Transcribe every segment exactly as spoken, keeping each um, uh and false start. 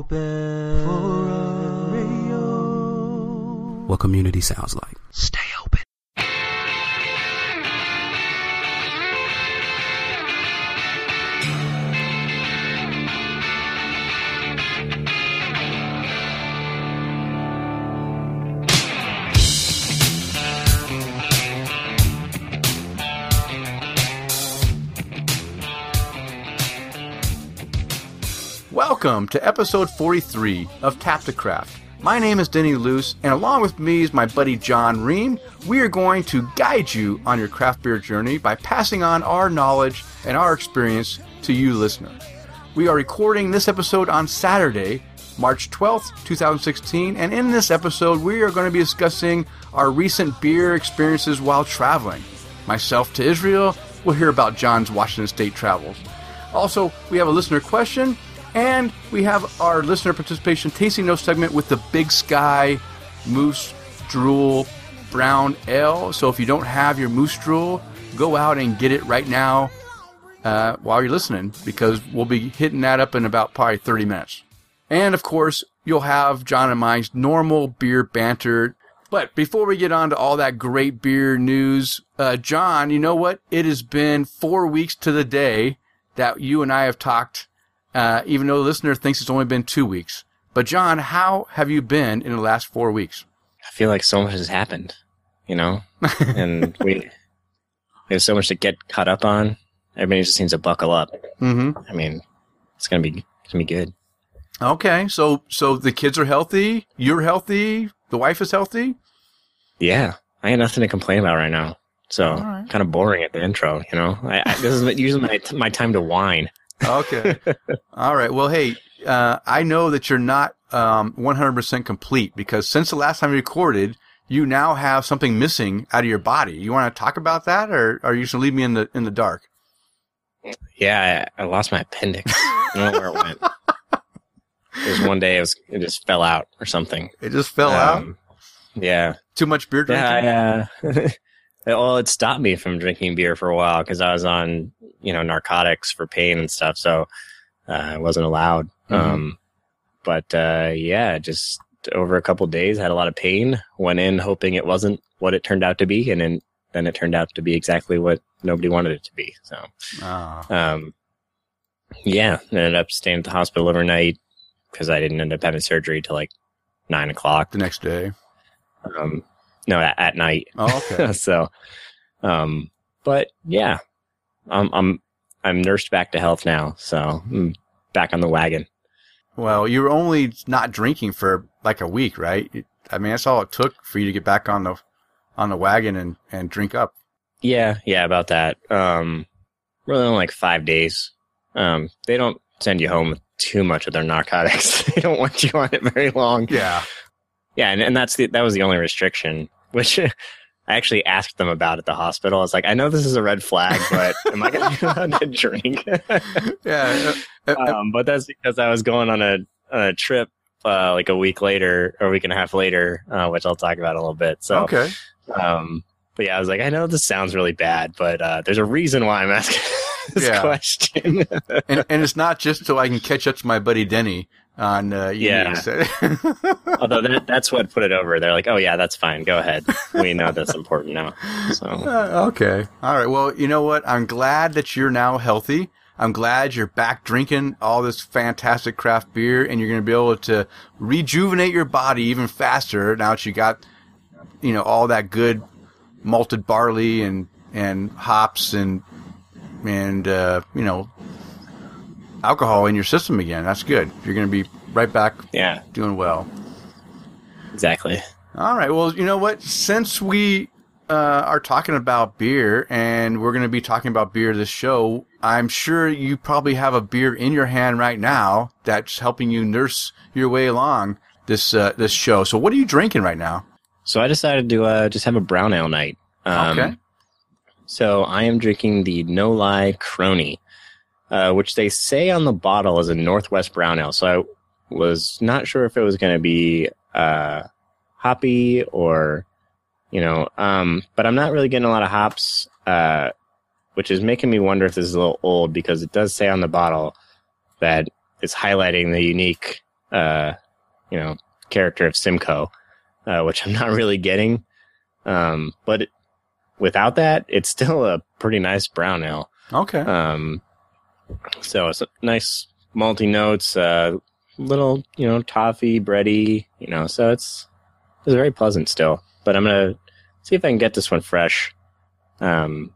open for a radio. What community sounds like. Stay open. Welcome to episode forty-three of Tap to Craft. My name is Denny Luce, and along with me is my buddy John Ream. We are going to guide you on your craft beer journey by passing on our knowledge and our experience to you, listener. We are recording this episode on Saturday, March twelfth, two thousand sixteen, and in this episode, we are going to be discussing our recent beer experiences while traveling. Myself to Israel, we'll hear about John's Washington State travels. Also, we have a listener question. And we have our listener participation tasting notes segment with the Big Sky Moose Drool Brown Ale. So if you don't have your Moose Drool, go out and get it right now uh, while you're listening, because we'll be hitting that up in about probably thirty minutes. And, of course, you'll have John and mine's normal beer banter. But before we get on to all that great beer news, uh, John, you know what? It has been four weeks to the day that you and I have talked. Uh, even though the listener thinks it's only been two weeks. But, John, how have you been in the last four weeks? I feel like so much has happened, you know? And we, we have so much to get caught up on. Everybody just seems to buckle up. Mm-hmm. I mean, it's going to be it's gonna be good. Okay, so so the kids are healthy, you're healthy, the wife is healthy? Yeah, I got nothing to complain about right now. So, right. Kind of boring at the intro, you know? I, I, this is usually my, my time to whine. Okay. All right. Well, hey, uh, I know that you're not um, one hundred percent complete, because since the last time you recorded, you now have something missing out of your body. You want to talk about that, or, or are you just going to leave me in the in the dark? Yeah, I, I lost my appendix. I don't know where it went. It was one day it, was, it just fell out or something. It just fell um, out? Yeah. Too much beer drinking? Yeah. Uh, well, it stopped me from drinking beer for a while because I was on... you know, narcotics for pain and stuff. So, uh, it wasn't allowed. Mm-hmm. Um, but, uh, yeah, just over a couple of days, had a lot of pain, went in hoping it wasn't what it turned out to be. And then, then it turned out to be exactly what nobody wanted it to be. So, oh. um, yeah, I ended up staying at the hospital overnight because I didn't end up having surgery till like nine o'clock the next day. Um, no, at, at night. Oh, okay. So, um, but yeah. I'm I'm I'm nursed back to health now, so I'm back on the wagon. Well, you were only not drinking for like a week, right? I mean, that's all it took for you to get back on the on the wagon and, and drink up. Yeah, yeah, about that. Um, really only like five days. Um, they don't send you home with too much of their narcotics. They don't want you on it very long. Yeah, yeah, and and that's the that was the only restriction, which. I actually asked them about at the hospital. I was like, I know this is a red flag, but am I going to be allowed to drink? Yeah. Uh, uh, um, but that's because I was going on a, a trip uh, like a week later or a week and a half later, uh, which I'll talk about in a little bit. So, okay. Um, but yeah, I was like, I know this sounds really bad, but uh, there's a reason why I'm asking this yeah. question. and, and it's not just so I can catch up to my buddy Denny. On uh, yeah, although that, that's what put it over. They're like, "Oh yeah, that's fine. Go ahead. We know that's important now." So uh, okay, all right. Well, you know what? I'm glad that you're now healthy. I'm glad you're back drinking all this fantastic craft beer, and you're going to be able to rejuvenate your body even faster now that you got, you know, all that good malted barley and and hops and and uh, you know. alcohol in your system again. That's good. You're going to be right back yeah. doing well. Exactly. All right. Well, you know what? Since we uh, are talking about beer, and we're going to be talking about beer this show, I'm sure you probably have a beer in your hand right now that's helping you nurse your way along this uh, this show. So what are you drinking right now? So I decided to uh, just have a brown ale night. Um, okay. So I am drinking the No Lie Crony. Uh, which they say on the bottle is a Northwest brown ale. So I was not sure if it was going to be uh, hoppy or, you know, um, but I'm not really getting a lot of hops, uh, which is making me wonder if this is a little old, because it does say on the bottle that it's highlighting the unique uh, you know, character of Simcoe, uh, which I'm not really getting. Um, but it, without that, it's still a pretty nice brown ale. Okay. Um, so it's a nice malty notes, uh, little, you know, toffee, bready, you know, so it's, it's very pleasant still. But I'm going to see if I can get this one fresh. Um,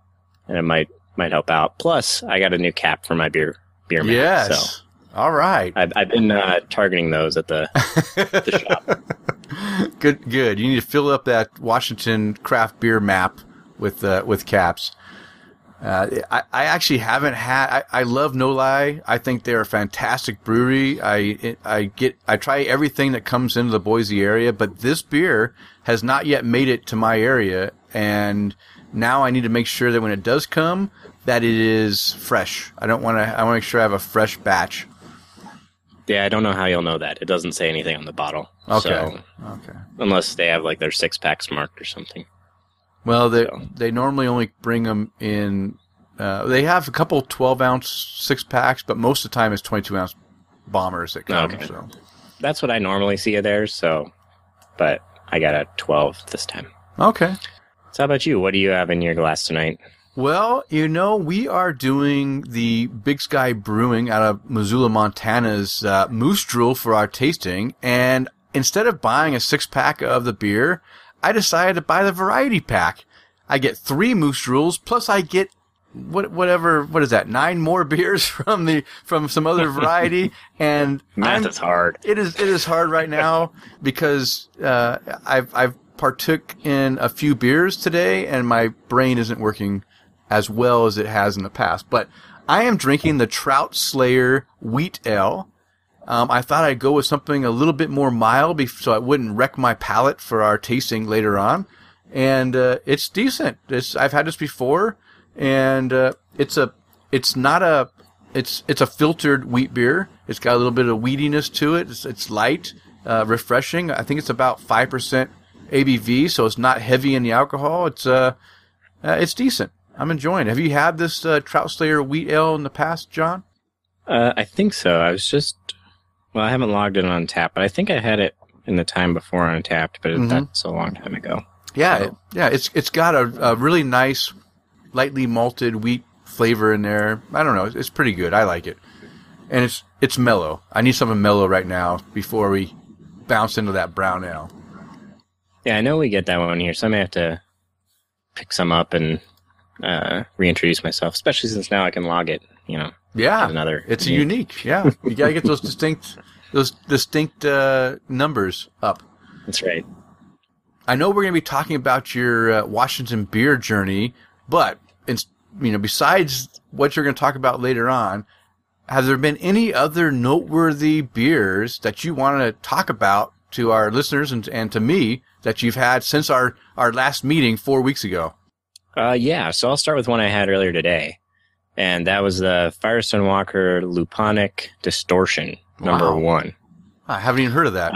and it might, might help out. Plus, I got a new cap for my beer, beer mount. Yes. So. All right. I've, I've been uh, targeting those at the, at the shop. Good, good. You need to fill up that Washington craft beer map with, uh, with caps. Uh, I, I actually haven't had, I, I love No Lie. I think they're a fantastic brewery. I, I get, I try everything that comes into the Boise area, but this beer has not yet made it to my area. And now I need to make sure that when it does come, that it is fresh. I don't want to, I want to make sure I have a fresh batch. Yeah, I don't know how you'll know that. It doesn't say anything on the bottle. Okay. So, okay. Unless they have like their six packs marked or something. Well, they so. they normally only bring them in. Uh, they have a couple twelve ounce six packs, but most of the time it's twenty two ounce bombers that come. Okay. So that's what I normally see of theirs. So, but I got a twelve this time. Okay. So how about you? What do you have in your glass tonight? Well, you know, we are doing the Big Sky Brewing out of Missoula, Montana's uh, Moose Drool for our tasting. And instead of buying a six-pack of the beer, I decided to buy the variety pack. I get three Moose Drools, plus I get what, whatever, what is that, nine more beers from the from some other variety. And math is hard. It is it is hard right now because uh, I've, I've partook in a few beers today, and my brain isn't working as well as it has in the past. But I am drinking the Trout Slayer Wheat Ale. Um, I thought I'd go with something a little bit more mild be- so I wouldn't wreck my palate for our tasting later on. And uh, it's decent. It's, I've had this before, and uh, it's a it's not a it's it's a filtered wheat beer. It's got a little bit of wheatiness to it. It's, it's light, uh, refreshing. I think it's about five percent A B V, so it's not heavy in the alcohol. It's uh, uh it's decent. I'm enjoying it. Have you had this uh, Trout Slayer Wheat Ale in the past, John? Uh, I think so. I was just... Well, I haven't logged it on Untappd, but I think I had it in the time before on Untappd, but mm-hmm. that's a long time ago. Yeah, so. it, yeah. It's It's got a, a really nice, lightly malted wheat flavor in there. I don't know. It's, it's pretty good. I like it. And it's it's mellow. I need something mellow right now before we bounce into that brown ale. Yeah, I know we get that one here, so I may have to pick some up and... Uh, reintroduce myself, especially since now I can log it. You know, yeah, another. It's unique. unique. Yeah, you gotta get those distinct, those distinct uh, numbers up. That's right. I know we're gonna be talking about your uh, Washington beer journey, but in, you know, besides what you're gonna talk about later on, have there been any other noteworthy beers that you want to talk about to our listeners and and to me that you've had since our our last meeting four weeks ago? Uh, yeah, so I'll start with one I had earlier today, and that was the Firestone Walker Luponic Distortion, number wow. one. I haven't even heard of that.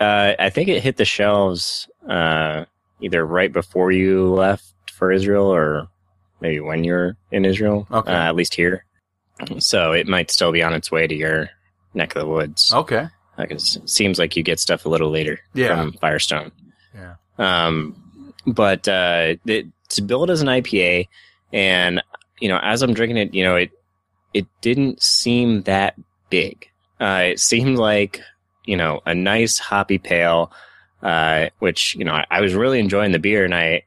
Uh, I think it hit the shelves uh, either right before you left for Israel or maybe when you're in Israel, okay. uh, at least here. So it might still be on its way to your neck of the woods. Okay. Because it seems like you get stuff a little later yeah. from Firestone. Yeah. Um. But uh, it's billed as an I P A, and you know, as I'm drinking it, you know, it it didn't seem that big. Uh, it seemed like, you know, a nice hoppy pale, uh, which, you know, I, I was really enjoying the beer, and I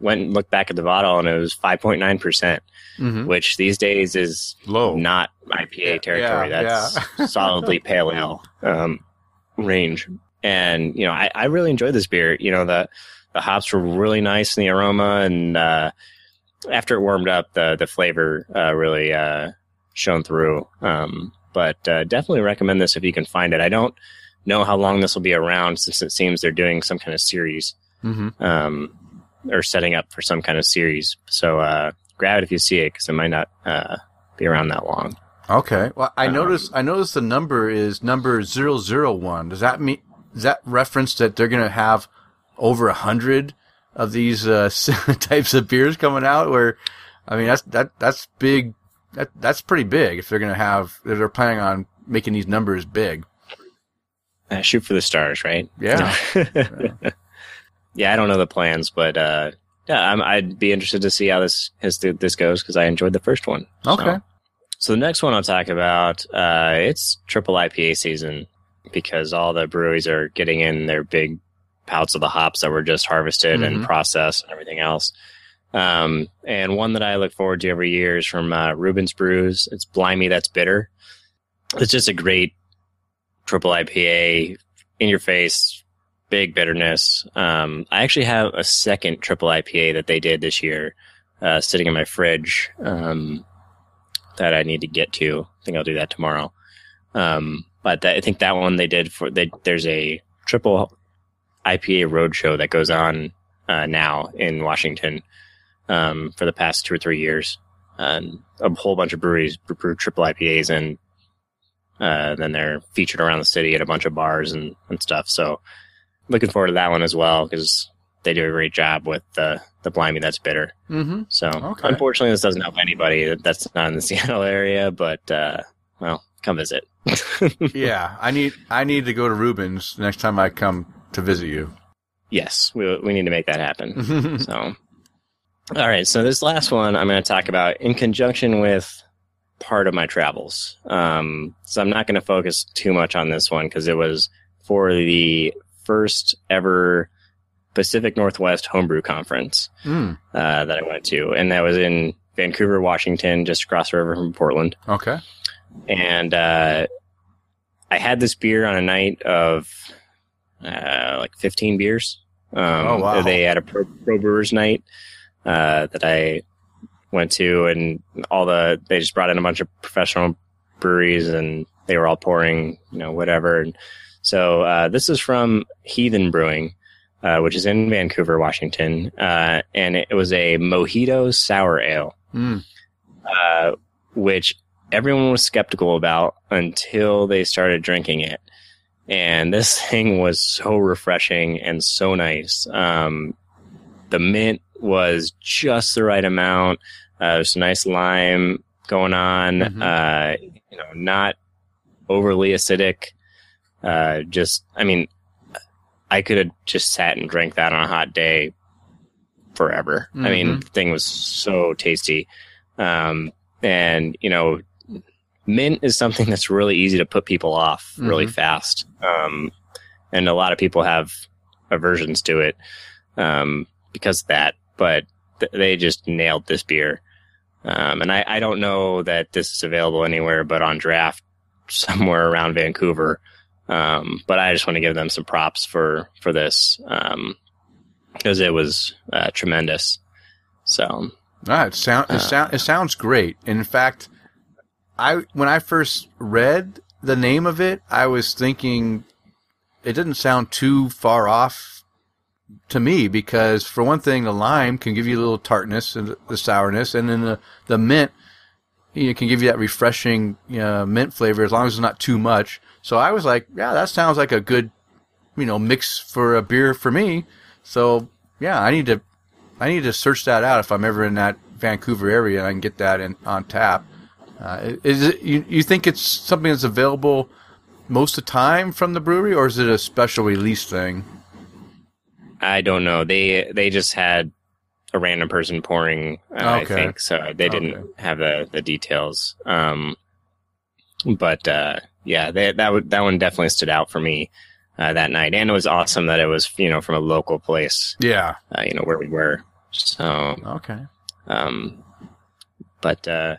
went and looked back at the bottle, and it was five point nine percent, mm-hmm. which these days is low, not I P A territory. Yeah, That's yeah. solidly pale ale um, range, and you know, I, I really enjoyed this beer. You know, the The hops were really nice in the aroma, and uh, after it warmed up, the the flavor uh, really uh, shone through. Um, but uh, definitely recommend this if you can find it. I don't know how long this will be around, since it seems they're doing some kind of series, mm-hmm. um, or setting up for some kind of series. So uh, grab it if you see it, because it might not uh, be around that long. Okay. Well, I um, noticed. I noticed the number is number zero zero one. Does that mean does that reference that they're going to have over a hundred of these uh, types of beers coming out? Where, I mean, that's that that's big. That that's pretty big. If they're gonna have, if they're planning on making these numbers big. Uh, shoot for the stars, right? Yeah. yeah. yeah, I don't know the plans, but uh, yeah, I'm, I'd be interested to see how this has, this goes because I enjoyed the first one. Okay. So, so the next one I'll talk about, uh, it's triple I P A season because all the breweries are getting in their big pouts of the hops that were just harvested mm-hmm. and processed and everything else. Um, and one that I look forward to every year is from uh, Reuben's Brews. It's Blimey, That's Bitter. It's just a great triple I P A, in your face, big bitterness. Um, I actually have a second triple I P A that they did this year uh, sitting in my fridge um, that I need to get to. I think I'll do that tomorrow. Um, but that, I think that one they did for they, there's a triple I P A roadshow that goes on uh, now in Washington um, for the past two or three years. And a whole bunch of breweries brew triple I P As and Uh, then they're featured around the city at a bunch of bars and, and stuff. So looking forward to that one as well because they do a great job with the, the Blimey That's Bitter. Mm-hmm. So okay. Unfortunately, this doesn't help anybody that's not in the Seattle area, but, uh, well, come visit. yeah, I need I need to go to Reuben's next time I come to visit you. Yes, we we need to make that happen. so, all right, so this last one I'm going to talk about in conjunction with part of my travels. Um, so I'm not going to focus too much on this one because it was for the first ever Pacific Northwest Homebrew Conference mm. uh, that I went to. And that was in Vancouver, Washington, just across the river from Portland. Okay. And uh, I had this beer on a night of uh, like fifteen beers. Um, oh, wow. They had a pro, pro brewers night uh, that I went to, and all the they just brought in a bunch of professional breweries and they were all pouring, you know, whatever. And so uh this is from Heathen Brewing, uh which is in Vancouver, Washington, uh and it was a Mojito Sour Ale, mm. uh which everyone was skeptical about until they started drinking it, and this thing was so refreshing and so nice. Um the mint was just the right amount. Uh, there's a nice lime going on. Mm-hmm. Uh, you know, not overly acidic. Uh, just, I mean, I could have just sat and drank that on a hot day forever. Mm-hmm. I mean, the thing was so tasty. Um, and you know, mint is something that's really easy to put people off mm-hmm. really fast. Um, and a lot of people have aversions to it. Um, because of that. But th- they just nailed this beer. Um, and I, I don't know that this is available anywhere but on draft somewhere around Vancouver. Um, but I just want to give them some props for, for this because um, it was uh, tremendous. So, ah, it, sound, uh, it, sound, it sounds great. And in fact, I when I first read the name of it, I was thinking it didn't sound too far off to me, because for one thing, the lime can give you a little tartness and the sourness, and then the, the mint, you know, can give you that refreshing, you know, mint flavor as long as it's not too much. So I was like, yeah, that sounds like a good, you know, mix for a beer for me. So yeah, I need to, I need to search that out if I'm ever in that Vancouver area and I can get that in on tap. Uh, is it, you, you think it's something that's available most of the time from the brewery, or is it a special release thing? I don't know. They they just had a random person pouring, uh, okay. I think, so they didn't okay. have the, the details. Um, but uh, yeah, they, that w- that one definitely stood out for me uh, that night, and it was awesome that it was, you know, from a local place. Yeah, uh, you know, where we were. So okay. Um, but uh,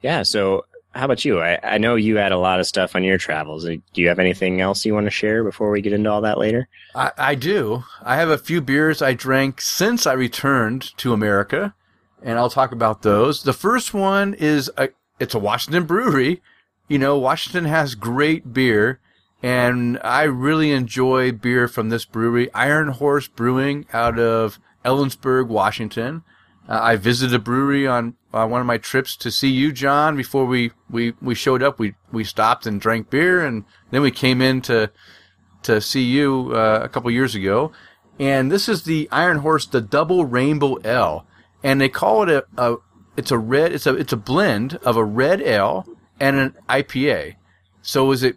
yeah. So how about you? I, I know you had a lot of stuff on your travels. Do you have anything else you want to share before we get into all that later? I, I do. I have a few beers I drank since I returned to America, and I'll talk about those. The first one is a, it's a Washington brewery. You know, Washington has great beer, and I really enjoy beer from this brewery, Iron Horse Brewing out of Ellensburg, Washington. Uh, I visited a brewery on, on one of my trips to see you, John. Before we, we, we showed up, we, we stopped and drank beer, and then we came in to, to see you uh, a couple years ago. And this is the Iron Horse, the Double Rainbow Ale. And they call it a, a it's a red, it's a, it's a blend of a red ale and an I P A. So is it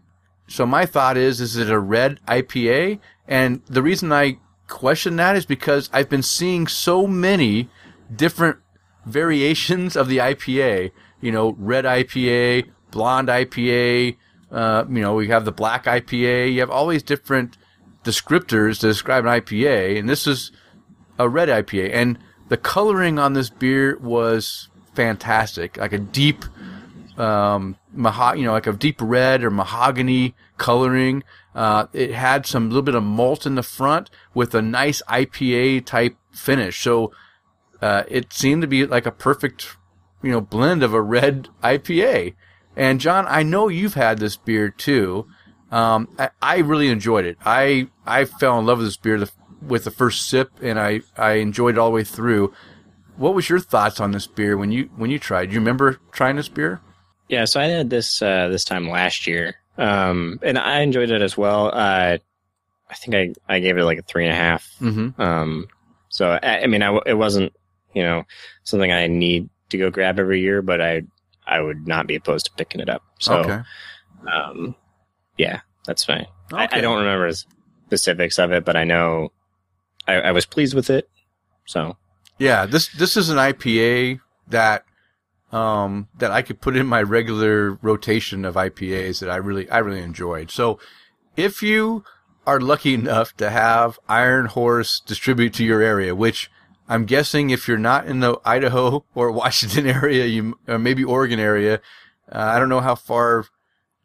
So my thought is, is it a red I P A? And the reason I question that is because I've been seeing so many different variations of the I P A. You know, red I P A, blonde I P A, uh, you know, we have the black I P A. You have all these different descriptors to describe an I P A, and this is a red I P A. And the coloring on this beer was fantastic, like a deep, um, maho- you know, like a deep red or mahogany coloring. Uh, it had some little bit of malt in the front with a nice I P A type finish. So, uh, it seemed to be like a perfect, you know, blend of a red I P A. And John, I know you've had this beer too. Um, I, I really enjoyed it. I, I fell in love with this beer the with the first sip, and I, I enjoyed it all the way through. What was your thoughts on this beer when you when you tried? Do you remember trying this beer? Yeah, so I had this uh, this time last year, um, and I enjoyed it as well. Uh, I think I, I gave it like a three and a half. Mm-hmm. Um, so, I, I mean, I, it wasn't, you know, something I need to go grab every year, but I I would not be opposed to picking it up. So, okay. um, yeah, that's fine. Okay. I, I don't remember the specifics of it, but I know... I, I was pleased with it, so yeah. This this is an I P A that um, that I could put in my regular rotation of I P As that I really I really enjoyed. So, if you are lucky enough to have Iron Horse distribute to your area, which I'm guessing if you're not in the Idaho or Washington area, you or maybe Oregon area, uh, I don't know how far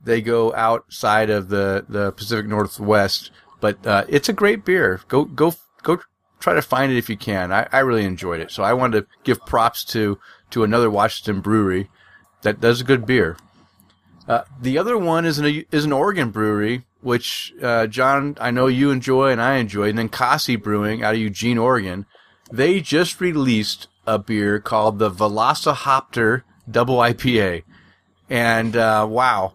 they go outside of the, the Pacific Northwest, but uh, it's a great beer. Go go. Go try to find it if you can. I, I really enjoyed it. So I wanted to give props to, to another Washington brewery that does a good beer. Uh, the other one is an, is an Oregon brewery, which, uh, John, I know you enjoy and I enjoy. And then Kasi Brewing out of Eugene, Oregon. They just released a beer called the Velocihopta Double I P A. And, uh, wow.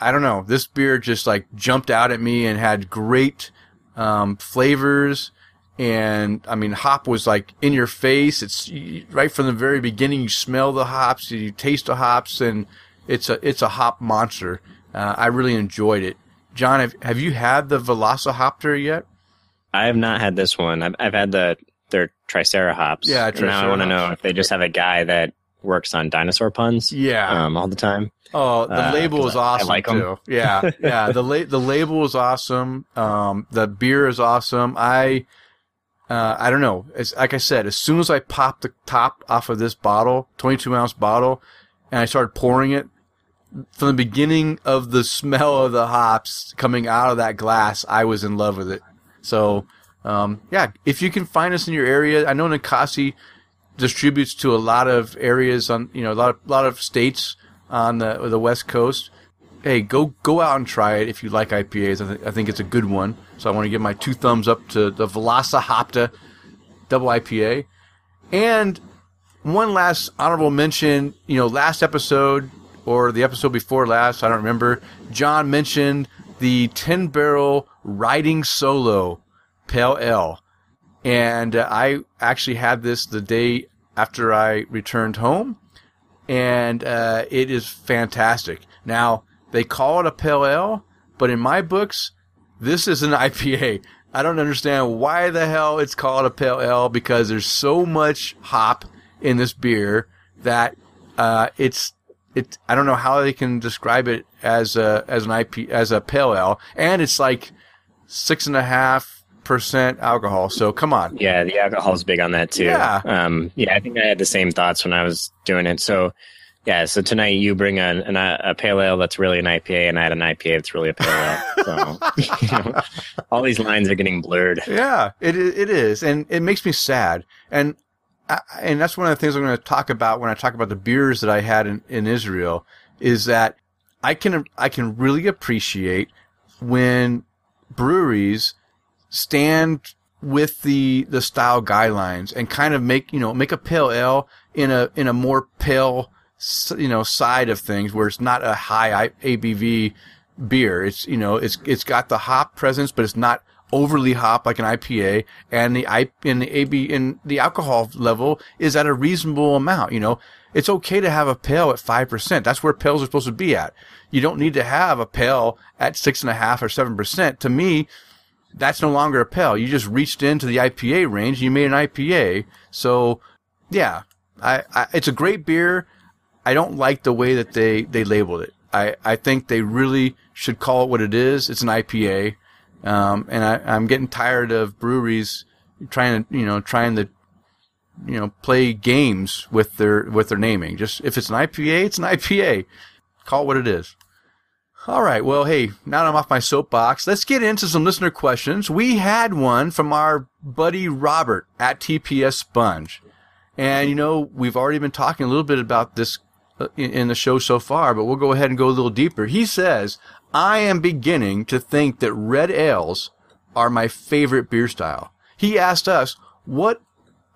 I don't know. This beer just like jumped out at me and had great, um, flavors. And I mean, hop was like in your face. It's right from the very beginning. You smell the hops, you taste the hops, and it's a it's a hop monster. Uh, I really enjoyed it. John, have, have you had the Velocihopta yet? I have not had this one. I've I've had the their Tricera hops. Yeah, Tricera. Now I want to know if they just have a guy that works on dinosaur puns. Yeah, um, all the time. Oh, the uh, label is awesome. I like them too. Yeah, yeah. the la- the label is awesome. Um, the beer is awesome. I. Uh, I don't know. It's, like I said, as soon as I popped the top off of this bottle, twenty-two ounce bottle, and I started pouring it, from the beginning of the smell of the hops coming out of that glass, I was in love with it. So, um, yeah, if you can find us in your area, I know Ninkasi distributes to a lot of areas on, you know, a lot of, lot of states on the, the West Coast. Hey, go go out and try it if you like I P As. I, th- I think it's a good one. So I want to give my two thumbs up to the Velocihopta Double I P A. And one last honorable mention, you know, last episode or the episode before last, I don't remember, John mentioned the ten barrel Riding Solo Pale Ale. And uh, I actually had this the day after I returned home. And uh, it is fantastic. Now, they call it a pale ale, but in my books, this is an I P A. I don't understand why the hell it's called a pale ale because there's so much hop in this beer that uh, it's it. I don't know how they can describe it as a as an I P as a pale ale, and it's like six and a half percent alcohol. So come on. Yeah, the alcohol's big on that too. Yeah. Um, yeah, I think I had the same thoughts when I was doing it. So. Yeah, so tonight you bring an, an, a pale ale that's really an I P A, and I had an I P A that's really a pale ale. So, you know, all these lines are getting blurred. Yeah, it it is, and it makes me sad. And I, and that's one of the things I'm going to talk about when I talk about the beers that I had in, in Israel is that I can I can really appreciate when breweries stand with the the style guidelines and kind of make you know make a pale ale in a in a more pale you know, side of things where it's not a high A B V beer. It's, you know, it's, it's got the hop presence, but it's not overly hop like an I P A, and the I in the A B in the alcohol level is at a reasonable amount. You know, it's okay to have a pale at five percent. That's where pails are supposed to be at. You don't need to have a pale at six and a half or seven percent. To me, that's no longer a pale. You just reached into the I P A range. You made an I P A. So yeah, I, I it's a great beer. I don't like the way that they they labeled it. I, I think they really should call it what it is. It's an I P A. Um, and I, I'm getting tired of breweries trying to, you know, trying to, you know, play games with their, with their naming. Just if it's an I P A, it's an I P A. Call it what it is. All right. Well, hey, now that I'm off my soapbox, let's get into some listener questions. We had one from our buddy Robert at T P S Sponge. And, you know, we've already been talking a little bit about this in the show so far, but we'll go ahead and go a little deeper. He says, I am beginning to think that red ales are my favorite beer style. He asked us, what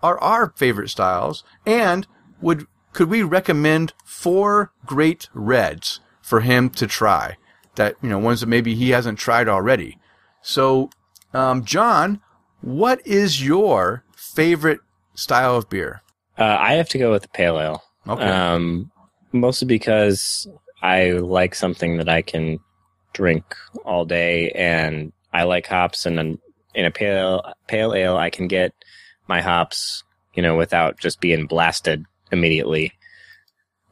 are our favorite styles? And would could we recommend four great reds for him to try? That, you know, ones that maybe he hasn't tried already. So, um, John, what is your favorite style of beer? Uh, I have to go with the pale ale. Okay. Um, mostly because I like something that I can drink all day, and I like hops. And in a pale pale ale, I can get my hops, you know, without just being blasted immediately.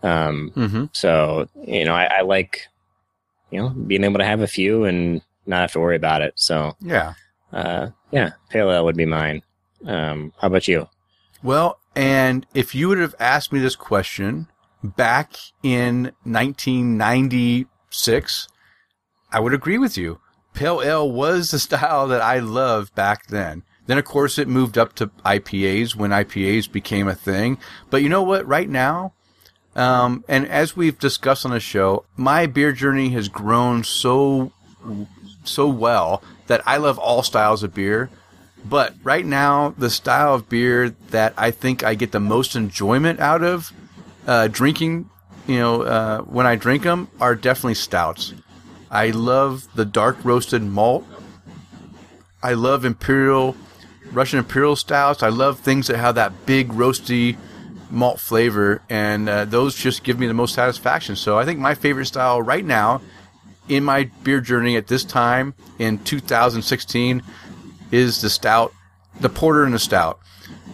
Um, mm-hmm. So, you know, I, I like, you know, being able to have a few and not have to worry about it. So yeah, uh, yeah, pale ale would be mine. Um, how about you? Well, and if you would have asked me this question back in nineteen ninety-six, I would agree with you. Pale ale was the style that I loved back then. Then, of course, it moved up to I P As when I P As became a thing. But you know what? Right now, um, and as we've discussed on the show, my beer journey has grown so so well that I love all styles of beer. But right now, the style of beer that I think I get the most enjoyment out of uh, drinking, you know, uh, when I drink them, are definitely stouts. I love the dark roasted malt. I love imperial, Russian imperial stouts. I love things that have that big roasty malt flavor, and uh, those just give me the most satisfaction. So I think my favorite style right now in my beer journey at this time in two thousand sixteen is the stout, the porter and the stout.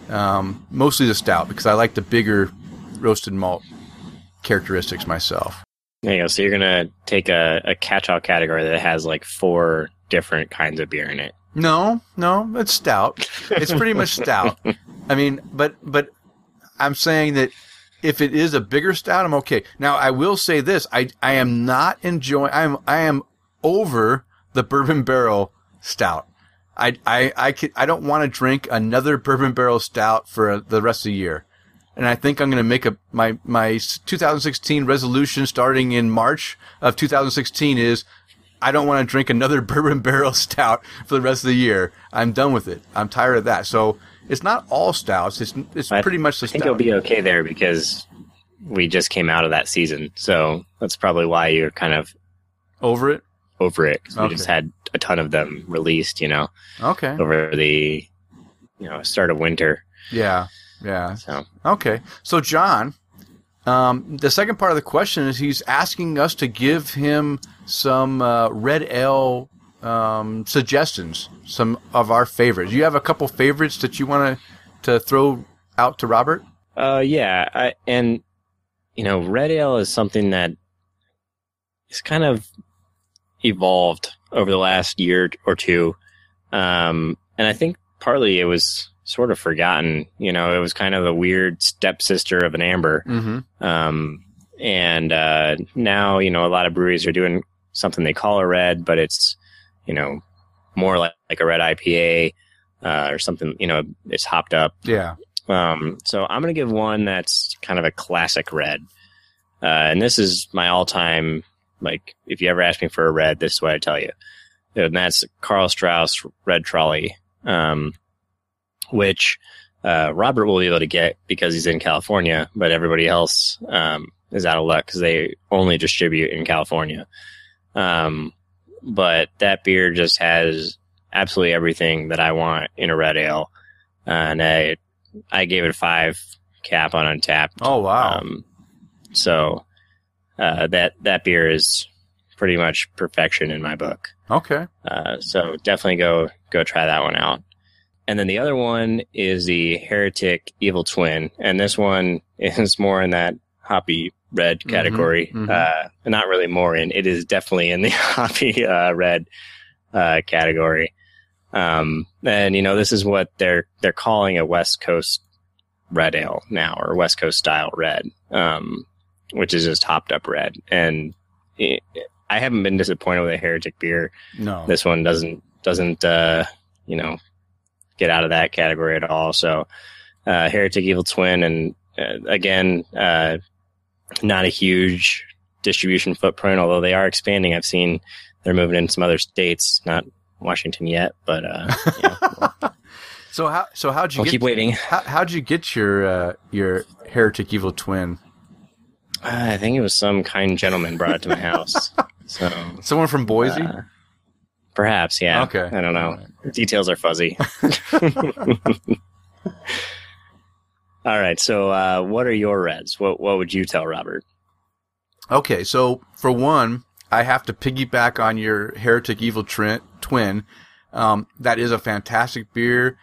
Um, mostly the stout, because I like the bigger roasted malt characteristics myself. There you go. So you're going to take a, a catch-all category that has like four different kinds of beer in it. No, no, it's stout. It's pretty much stout. I mean, but but I'm saying that if it is a bigger stout, I'm okay. Now, I will say this. I, I am not enjoying – I am I am over the bourbon barrel stout. I I I, could, I don't want to drink another bourbon barrel stout for a, the rest of the year. And I think I'm going to make a my my two thousand sixteen resolution starting in March of two thousand sixteen is I don't want to drink another bourbon barrel stout for the rest of the year. I'm done with it. I'm tired of that. So it's not all stouts. It's it's I pretty much the stout. I think it'll be okay there because we just came out of that season. So that's probably why you're kind of over it. Over it because we okay. just had a ton of them released, you know. Okay. Over the you know start of winter. Yeah. Yeah. So. Okay. So, John, um, the second part of the question is he's asking us to give him some uh, red ale um, suggestions, some of our favorites. You have a couple favorites that you want to to throw out to Robert? Uh, yeah. I, and, you know, red ale is something that is kind of evolved over the last year or two. Um, and I think partly it was sort of forgotten, you know, it was kind of a weird stepsister of an amber. Mm-hmm. Um, and, uh, now, you know, a lot of breweries are doing something they call a red, but it's, you know, more like, like a red I P A, uh, or something, you know, it's hopped up. Yeah. Um, so I'm going to give one that's kind of a classic red. Uh, and this is my all time, like if you ever ask me for a red, this is what I tell you. And that's Karl Strauss Red Trolley. Um, which uh, Robert will be able to get because he's in California, but everybody else um, is out of luck because they only distribute in California. Um, but that beer just has absolutely everything that I want in a red ale. Uh, and I, I gave it a five cap on Untappd. Oh, wow. Um, so uh, that, that beer is pretty much perfection in my book. Okay. Uh, so definitely go, go try that one out. And then the other one is the Heretic Evil Twin. And this one is more in that hoppy red category. Mm-hmm, mm-hmm. Uh, not really more in. It is definitely in the hoppy uh, red uh, category. Um, and, you know, this is what they're they're calling a West Coast red ale now, or West Coast style red, um, which is just hopped up red. And it, I haven't been disappointed with a Heretic beer. No. This one doesn't, doesn't uh, you know... get out of that category at all. So uh Heretic Evil Twin, and uh, again uh not a huge distribution footprint, although they are expanding. I've seen they're moving in some other states, not Washington yet, but uh you know, so how so how'd you we'll get, keep waiting how, how'd you get your uh your Heretic Evil Twin? uh, I think it was some kind gentleman brought it to my house. So someone from Boise. uh, Perhaps, yeah. Okay. I don't know. Right. Details are fuzzy. All right. So, uh, what are your reds? What What would you tell Robert? Okay. So, for one, I have to piggyback on your Heretic Evil Trent, Twin. Um, that is a fantastic beer.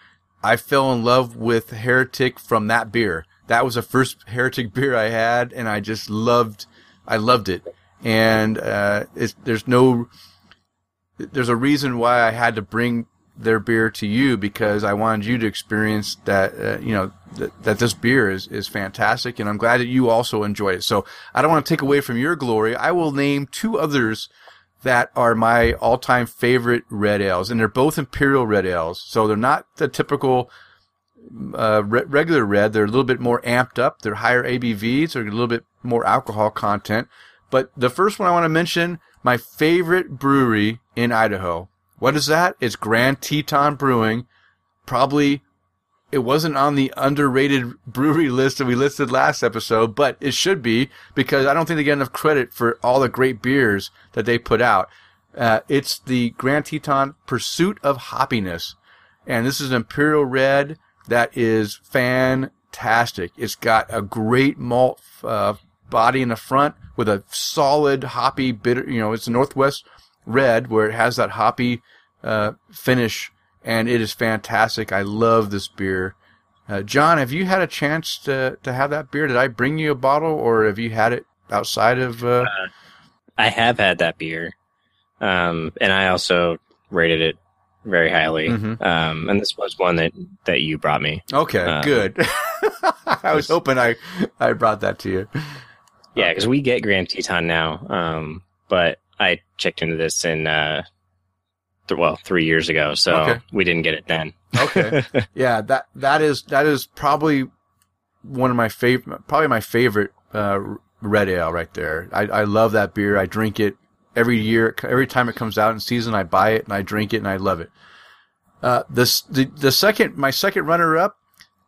I fell in love with Heretic from that beer. That was the first Heretic beer I had, and I just loved. I loved it, and uh, it's, there's no. There's a reason why I had to bring their beer to you, because I wanted you to experience that, uh, you know, th- that this beer is, is fantastic. And I'm glad that you also enjoy it. So I don't want to take away from your glory. I will name two others that are my all time favorite red ales, and they're both Imperial red ales. So they're not the typical, uh, re- regular red. They're a little bit more amped up. They're higher A B Vs, or a little bit more alcohol content. But the first one I want to mention, my favorite brewery in Idaho. What is that? It's Grand Teton Brewing. Probably it wasn't on the underrated brewery list that we listed last episode, but it should be, because I don't think they get enough credit for all the great beers that they put out. Uh, it's the Grand Teton Pursuit of Hoppiness. And this is an Imperial Red that is fantastic. It's got a great malt uh, body in the front, with a solid hoppy bitter, you know, it's a Northwest red where it has that hoppy uh, finish, and it is fantastic. I love this beer. Uh, John, have you had a chance to, to have that beer? Did I bring you a bottle, or have you had it outside of? Uh... Uh, I have had that beer, um, and I also rated it very highly. Mm-hmm. Um, and this was one that, that you brought me. Okay, uh, good. I was hoping I, I brought that to you. Yeah, because we get Grand Teton now, um, but I checked into this in, uh, th- well, three years ago, so okay. We didn't get it then. Okay, yeah, that that is that is probably one of my favorite, probably my favorite uh, red ale right there. I, I love that beer. I drink it every year, every time it comes out in season. I buy it and I drink it and I love it. Uh, this the the second my second runner up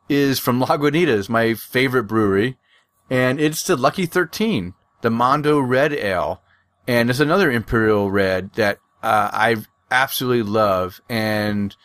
is from Lagunitas, my favorite brewery. And it's the Lucky thirteen, the Mondo Red Ale. And it's another Imperial Red that uh, I absolutely love. And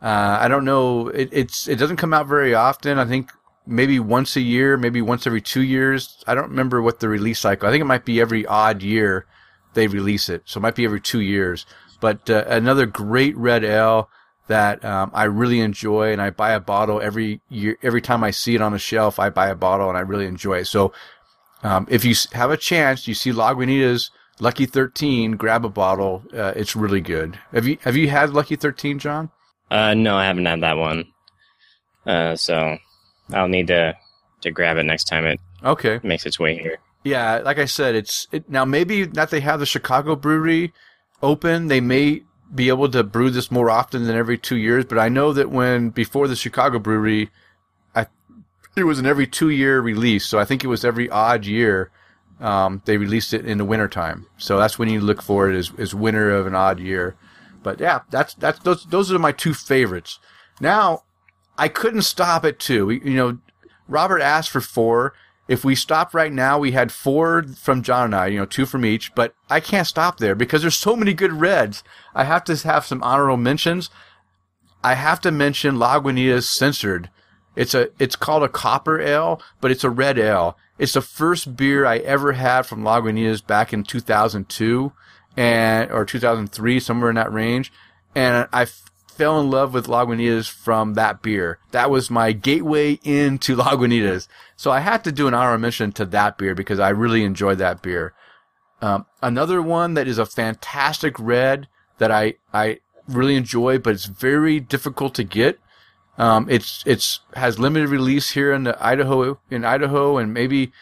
uh, I don't know, it, it's it doesn't come out very often. I think maybe once a year, maybe once every two years. I don't remember what the release cycle. I think it might be every odd year they release it. So it might be every two years. But uh, another great red ale that um, I really enjoy, and I buy a bottle every year. Every time I see it on the shelf, I buy a bottle, and I really enjoy it. So um, if you have a chance, you see Lagunitas Lucky thirteen, grab a bottle. Uh, it's really good. Have you have you had Lucky thirteen, John? Uh, no, I haven't had that one. Uh, so I'll need to, to grab it next time it okay. makes its way here. Yeah, like I said, it's it, now maybe that they have the Chicago brewery open, they may be able to brew this more often than every two years, but I know that when before the Chicago brewery, I it was an every two year release, so I think it was every odd year um, they released it in the winter time. So that's when you look for it, is is winter of an odd year. But yeah, that's that's those those are my two favorites. Now I couldn't stop at two. You know, Robert asked for four, If we stopped right now, we had four from John and I, you know, two from each, but I can't stop there because there's so many good reds. I have to have some honorable mentions. I have to mention Lagunitas Censored. It's a, it's called a copper ale, but it's a red ale. It's the first beer I ever had from Lagunitas back in two thousand two and, or two thousand three, somewhere in that range. And I f- fell in love with Lagunitas from that beer. That was my gateway into Lagunitas. So I had to do an honorable mention to that beer because I really enjoyed that beer. Um, another one that is a fantastic red that I, I really enjoy, but it's very difficult to get. Um, it's, it's, has limited release here in the Idaho, in Idaho and maybe,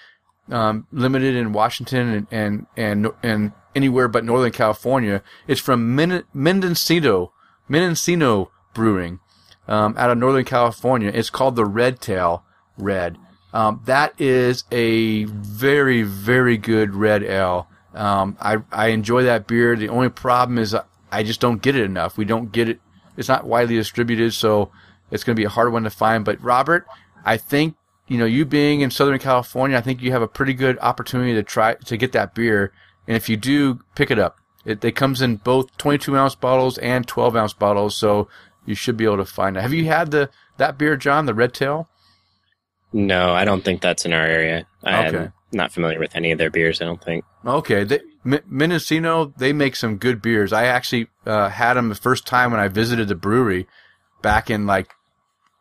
um, limited in Washington and, and, and, and anywhere but Northern California. It's from Men- Mendocino, Mendocino Brewing, um, out of Northern California. It's called the Redtail Red. Um, that is a very, very good red ale. Um, I, I enjoy that beer. The only problem is I just don't get it enough. We don't get it. It's not widely distributed. So, it's going to be a hard one to find. But, Robert, I think, you know, you being in Southern California, I think you have a pretty good opportunity to try to get that beer. And if you do, pick it up. It, it comes in both twenty-two ounce bottles and twelve ounce bottles, so you should be able to find it. Have you had the that beer, John, the Red Tail? No, I don't think that's in our area. I'm okay. Not familiar with any of their beers, I don't think. Okay. They, M- Mendocino, they make some good beers. I actually uh, had them the first time when I visited the brewery. Back in like,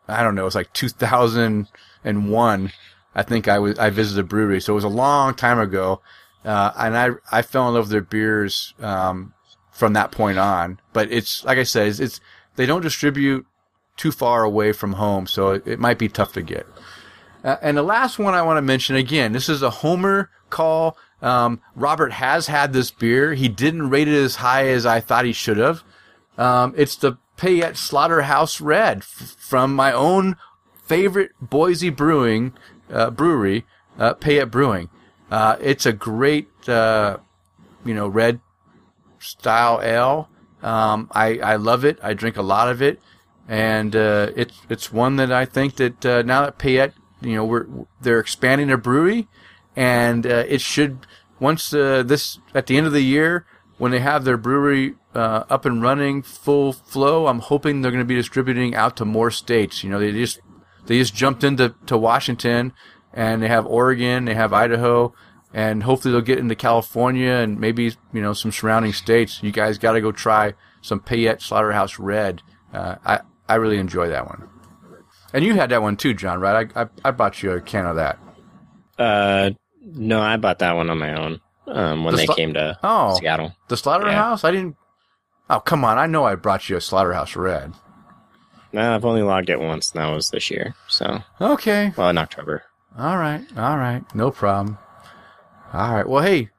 I don't know, it's like two thousand one. I think I was I visited a brewery, so it was a long time ago, uh, and I I fell in love with their beers um, from that point on. But it's like I said, it's, it's they don't distribute too far away from home, so it, it might be tough to get. Uh, and the last one I want to mention again, this is a Homer call. Um, Robert has had this beer. He didn't rate it as high as I thought he should have. Um, it's the Payette Slaughterhouse Red f- from my own favorite Boise Brewing uh, brewery, uh, Payette Brewing. Uh, it's a great, uh, you know, red style ale. Um, I I love it. I drink a lot of it, and uh, it's it's one that I think that uh, now that Payette, you know, we're they're expanding their brewery, and uh, it should once uh, this at the end of the year when they have their brewery. Uh, up and running, full flow. I'm hoping they're going to be distributing out to more states. You know, they just they just jumped into to Washington, and they have Oregon, they have Idaho, and hopefully they'll get into California and maybe you know some surrounding states. You guys got to go try some Payette Slaughterhouse Red. Uh, I I really enjoy that one, and you had that one too, John. Right? I I, I bought you a can of that. Uh, no, I bought that one on my own um, when the they sla- came to oh, Seattle. The Slaughterhouse? Yeah. I didn't. Oh, come on. I know I brought you a Slaughterhouse Red. No, I've only logged it once, and that was this year. So okay. Well, in October. All right. All right. No problem. All right. Well, hey,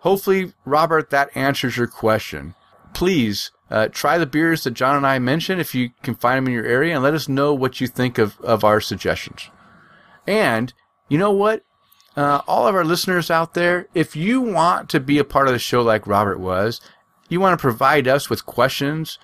hopefully, Robert, that answers your question. Please uh, try the beers that John and I mentioned if you can find them in your area, and let us know what you think of, of our suggestions. And you know what? Uh, all of our listeners out there, if you want to be a part of the show like Robert was, you want to provide us with questions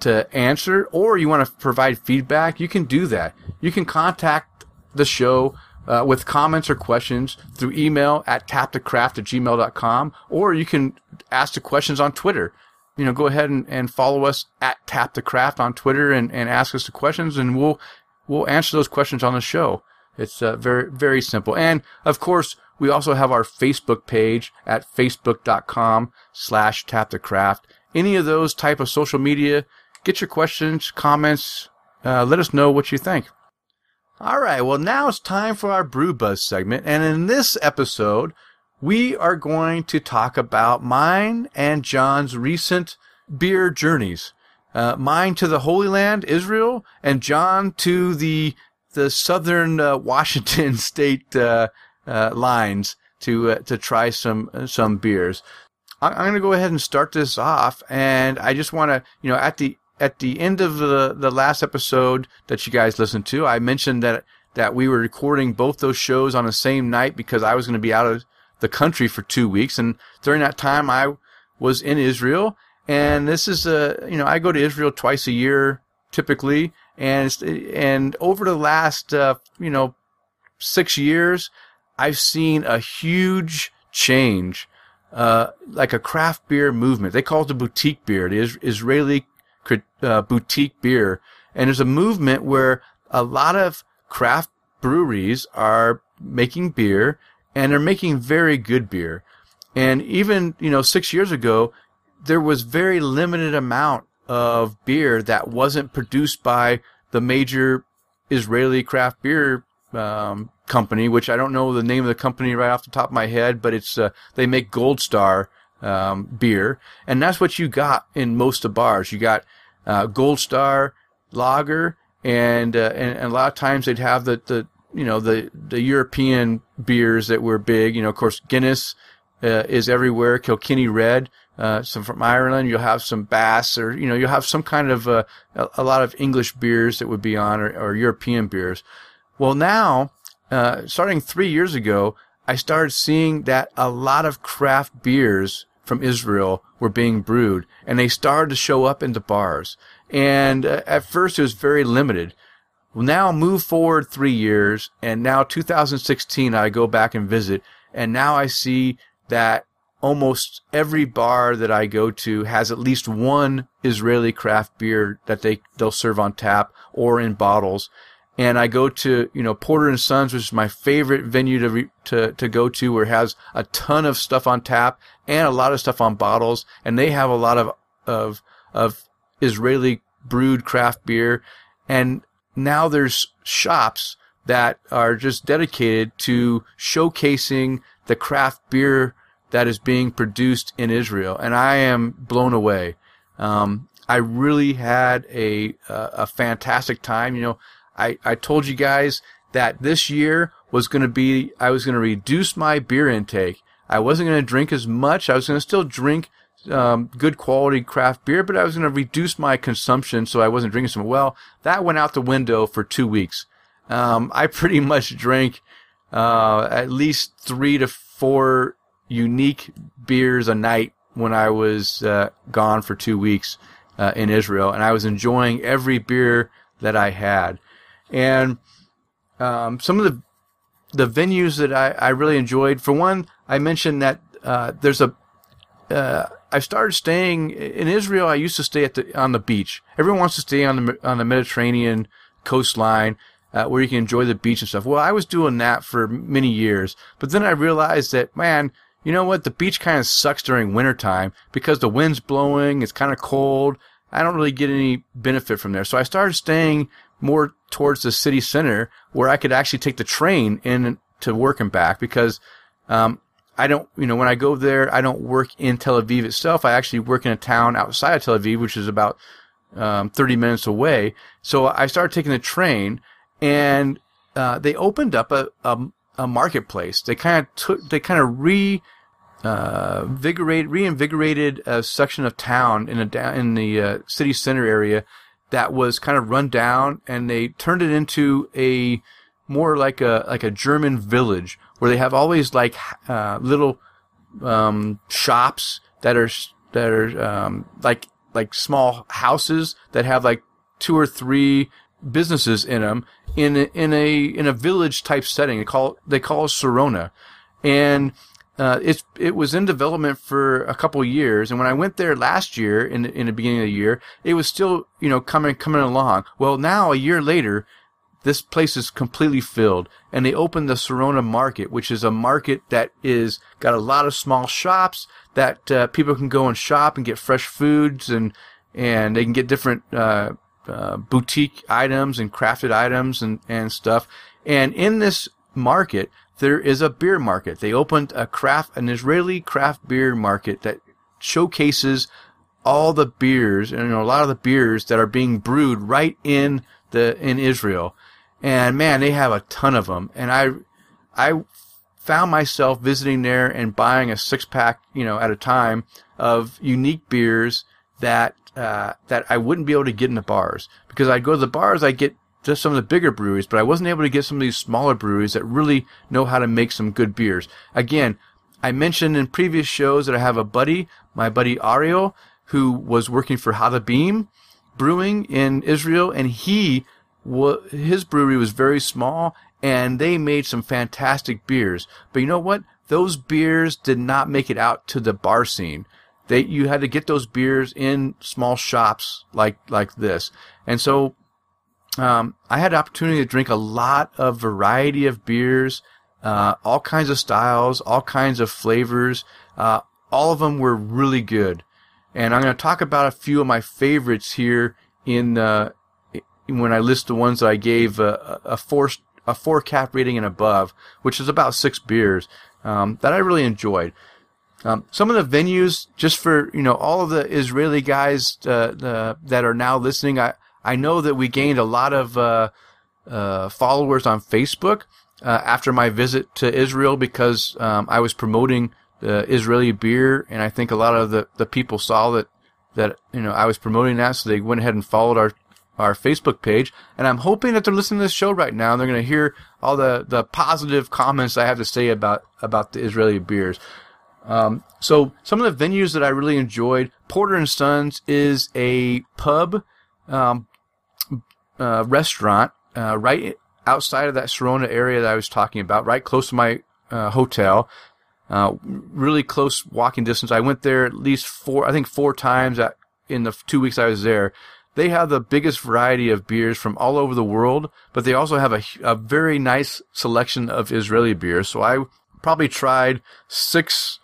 to answer, or you want to provide feedback, you can do that. You can contact the show uh, with comments or questions through email at taptocraft at gmail dot com, or you can ask the questions on Twitter. You know, go ahead and, and follow us at taptocraft on Twitter and, and ask us the questions, and we'll we'll answer those questions on the show. It's uh, very, very simple. And, of course, we also have our Facebook page at facebook.com slash tapthecraft. Any of those type of social media, get your questions, comments, uh, let us know what you think. All right, well, now it's time for our Brew Buzz segment. And in this episode, we are going to talk about mine and John's recent beer journeys. Uh, mine to the Holy Land, Israel, and John to the the southern uh, Washington state uh, uh, lines to uh, to try some uh, some beers. I'm, I'm going to go ahead and start this off, and I just want to, you know, at the at the end of the, the last episode that you guys listened to, I mentioned that that we were recording both those shows on the same night because I was going to be out of the country for two weeks, and during that time I was in Israel, and this is a, you know, I go to Israel twice a year typically. And and over the last, uh, you know, six years, I've seen a huge change, uh, like a craft beer movement. They call it the boutique beer, the is- Israeli uh, boutique beer. And there's a movement where a lot of craft breweries are making beer, and they're making very good beer. And even, you know, six years ago, there was very limited amount of beer that wasn't produced by the major Israeli craft beer um, company, which I don't know the name of the company right off the top of my head, but it's uh, they make Gold Star um, beer, and that's what you got in most of bars. You got uh, Gold Star lager, and, uh, and and a lot of times they'd have the, the you know the the European beers that were big. You know, of course, Guinness uh, is everywhere. Kilkenny Red. Uh, some from Ireland, you'll have some Bass, or, you know, you'll have some kind of, uh, a, a lot of English beers that would be on, or, or European beers. Well, now, uh, starting three years ago, I started seeing that a lot of craft beers from Israel were being brewed, and they started to show up into bars. And uh, at first it was very limited. Well, now move forward three years, and now two thousand sixteen, I go back and visit, and now I see that almost every bar that I go to has at least one Israeli craft beer that they, they'll serve on tap or in bottles. And I go to, you know, Porter and Sons, which is my favorite venue to, re, to, to go to, where it has a ton of stuff on tap and a lot of stuff on bottles. And they have a lot of, of, of Israeli brewed craft beer. And now there's shops that are just dedicated to showcasing the craft beer that is being produced in Israel, and I am blown away. Um, I really had a uh, a fantastic time. You know, I, I told you guys that this year was going to be, I was going to reduce my beer intake. I wasn't going to drink as much. I was going to still drink um, good quality craft beer, but I was going to reduce my consumption so I wasn't drinking so much. Well, that went out the window for two weeks. Um, I pretty much drank uh, at least three to four unique beers a night when I was uh, gone for two weeks uh, in Israel, and I was enjoying every beer that I had. And um, some of the the venues that I, I really enjoyed, for one, I mentioned that uh, there's a uh, I started staying in Israel. I used to stay at the on the beach. Everyone wants to stay on the on the Mediterranean coastline, Uh, where you can enjoy the beach and stuff. Well, I was doing that for many years, but then I realized that, man, you know what? The beach kind of sucks during wintertime because the wind's blowing, it's kind of cold. I don't really get any benefit from there. So I started staying more towards the city center, where I could actually take the train in to work and back, because um, I don't, you know, when I go there, I don't work in Tel Aviv itself. I actually work in a town outside of Tel Aviv, which is about um, thirty minutes away. So I started taking the train. And uh, they opened up a, a, a marketplace. They kind of took, they kind of re, uh, vigorate, reinvigorated a section of town in a in the uh, city center area that was kind of run down, and they turned it into a more like a like a German village, where they have all these like uh, little um, shops that are that are um, like like small houses that have like two or three businesses in them, in a, in a in a village type setting. They call they call it Sirona, and uh, it's it was in development for a couple of years. And when I went there last year, in the, in the beginning of the year, it was still you know coming coming along. Well, now a year later, this place is completely filled, and they opened the Sirona Market, which is a market that is got a lot of small shops that uh, people can go and shop and get fresh foods, and and they can get different Uh, Uh, boutique items and crafted items and, and stuff. And in this market, there is a beer market. They opened a craft, an Israeli craft beer market that showcases all the beers, and you know, a lot of the beers that are being brewed right in the, in Israel. And man, they have a ton of them. And I, I found myself visiting there and buying a six pack, you know, at a time of unique beers that Uh, that I wouldn't be able to get in the bars, because I'd go to the bars, I'd get just some of the bigger breweries, but I wasn't able to get some of these smaller breweries that really know how to make some good beers. Again, I mentioned in previous shows that I have a buddy, my buddy Ariel, who was working for Hadabim Brewing in Israel, and he, his brewery was very small, and they made some fantastic beers. But you know what? Those beers did not make it out to the bar scene. They, you had to get those beers in small shops like, like this. And so um, I had the opportunity to drink a lot of variety of beers, uh, all kinds of styles, all kinds of flavors. Uh, all of them were really good. And I'm going to talk about a few of my favorites here in uh, when I list the ones that I gave a, a, four, a four cap rating and above, which is about six beers um, that I really enjoyed. Um, some of the venues, just for, you know, all of the Israeli guys uh, uh, that are now listening, I, I know that we gained a lot of uh, uh, followers on Facebook uh, after my visit to Israel because um, I was promoting uh, Israeli beer, and I think a lot of the, the people saw that, that, you know, I was promoting that, so they went ahead and followed our, our Facebook page. And I'm hoping that they're listening to this show right now, and they're going to hear all the, the positive comments I have to say about, about the Israeli beers. Um, so some of the venues that I really enjoyed, Porter and Sons is a pub, um, uh, restaurant, uh, right outside of that Sirona area that I was talking about, right close to my, uh, hotel, uh, really close walking distance. I went there at least four, I think four times at, in the two weeks I was there. They have the biggest variety of beers from all over the world, but they also have a, a very nice selection of Israeli beers. So I probably tried six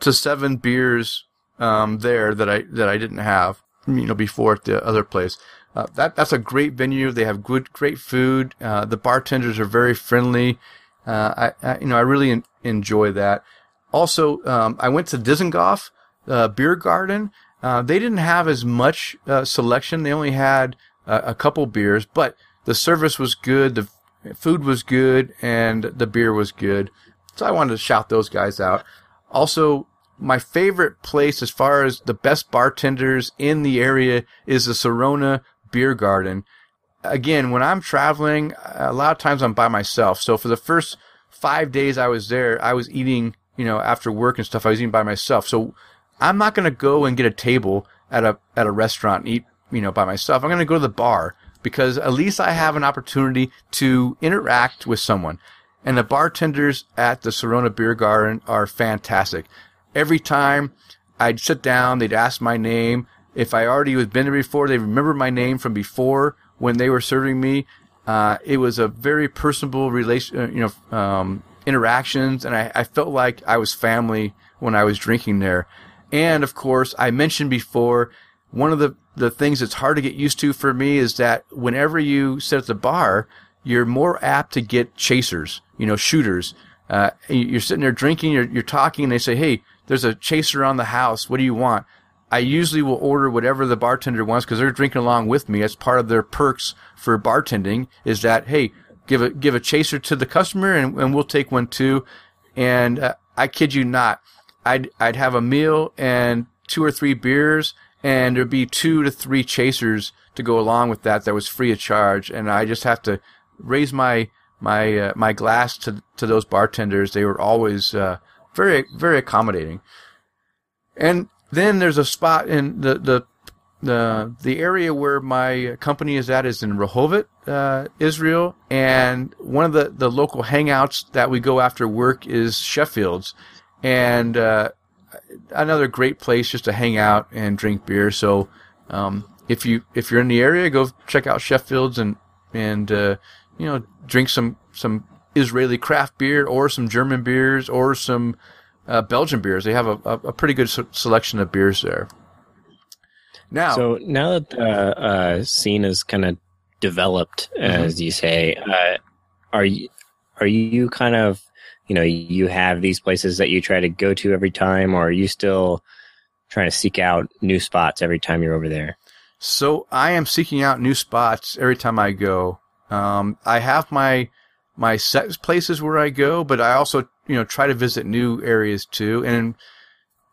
to seven beers um, there that I that I didn't have, you know, before at the other place. Uh, that that's a great venue. They have good, great food. Uh, the bartenders are very friendly. Uh, I, I you know I really en- enjoy that. Also, um, I went to Dizengoff uh, Beer Garden. Uh, they didn't have as much uh, selection. They only had uh, a couple beers, but the service was good. The food was good, and the beer was good. So I wanted to shout those guys out. Also, my favorite place as far as the best bartenders in the area is the Sirona Beer Garden. Again, when I'm traveling, a lot of times I'm by myself. So for the first five days I was there, I was eating, you know, after work and stuff, I was eating by myself. So I'm not going to go and get a table at a at a restaurant and eat, you know, by myself. I'm going to go to the bar because at least I have an opportunity to interact with someone. And the bartenders at the Sirona Beer Garden are fantastic. Every time I'd sit down, they'd ask my name. If I already was been there before, they remember my name from before when they were serving me. Uh, it was a very personable relation, uh, you know, um, interactions, and I, I felt like I was family when I was drinking there. And of course, I mentioned before, one of the the things that's hard to get used to for me is that whenever you sit at the bar, you're more apt to get chasers, you know, shooters. Uh, you're sitting there drinking, you're, you're talking, and they say, hey, there's a chaser on the house. What do you want? I usually will order whatever the bartender wants because they're drinking along with me. That's part of their perks for bartending is that, hey, give a give a chaser to the customer, and, and we'll take one too. And uh, I kid you not, I'd, I'd have a meal and two or three beers, and there'd be two to three chasers to go along with that that was free of charge. And I just have to raise my my uh, my glass to to those bartenders. They were always uh, very very accommodating. And then there's a spot in the the the, the area where my company is at is in Rehovot, uh, Israel. And one of the, the local hangouts that we go after work is Sheffield's, and uh, another great place just to hang out and drink beer. So um, if you if you're in the area, go check out Sheffield's and and uh, you know, drink some, some Israeli craft beer or some German beers or some uh, Belgian beers. They have a, a, a pretty good so- selection of beers there. Now, so now that the uh, scene is kind of developed, mm-hmm. as you say, uh, are you are you kind of, you know, you have these places that you try to go to every time, or are you still trying to seek out new spots every time you're over there? So I am seeking out new spots every time I go. Um, I have my my set places where I go, but I also, you know, try to visit new areas too. And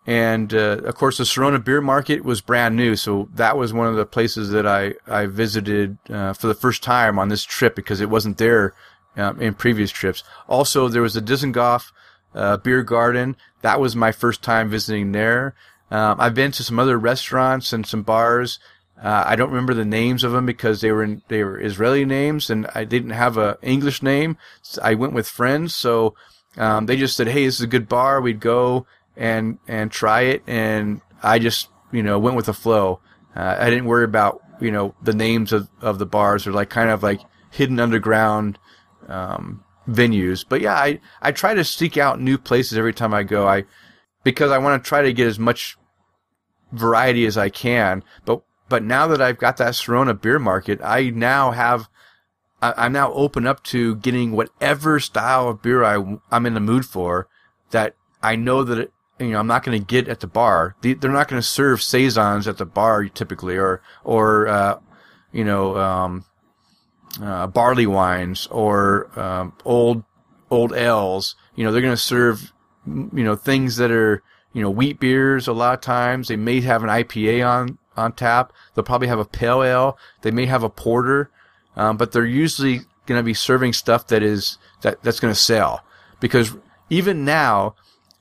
and uh, of course, the Sirona Beer Market was brand new, so that was one of the places that I I visited uh, for the first time on this trip because it wasn't there um, in previous trips. Also, there was the Dizengoff uh, Beer Garden. That was my first time visiting there. Um, I've been to some other restaurants and some bars. Uh, I don't remember the names of them because they were in, they were Israeli names, and I didn't have a English name. So I went with friends, so um, they just said, "Hey, this is a good bar." We'd go and and try it, and I just you know went with the flow. Uh, I didn't worry about you know the names of of the bars or like kind of like hidden underground um, venues. But yeah, I I try to seek out new places every time I go. I because I want to try to get as much variety as I can, but But now that I've got that Sirona Beer Market, I now have, I, I'm now open up to getting whatever style of beer I, I'm in the mood for that I know that, it, you know, I'm not going to get at the bar. They, they're not going to serve Saisons at the bar typically, or, or, uh, you know, um, uh, barley wines or, um, old, old ales. You know, they're going to serve, you know, things that are, you know, wheat beers a lot of times. They may have an I P A on. on tap. They'll probably have a pale ale. They may have a porter, um, but they're usually going to be serving stuff that is that that's going to sell. Because even now,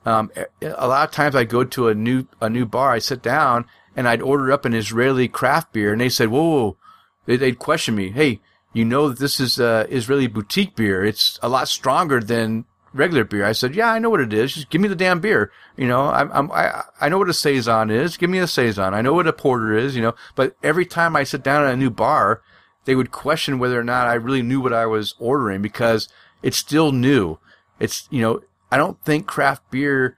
um, a lot of times I go to a new a new bar, I sit down, and I'd order up an Israeli craft beer, and they said, "Whoa!" whoa. They, they'd question me, "Hey, you know that this is uh, Israeli boutique beer? It's a lot stronger than regular beer." I said, "Yeah, I know what it is. Just give me the damn beer. You know, I'm, I'm, I, I know what a Saison is. Give me a Saison. I know what a porter is, you know." But every time I sit down at a new bar, they would question whether or not I really knew what I was ordering, because it's still new. It's, you know, I don't think craft beer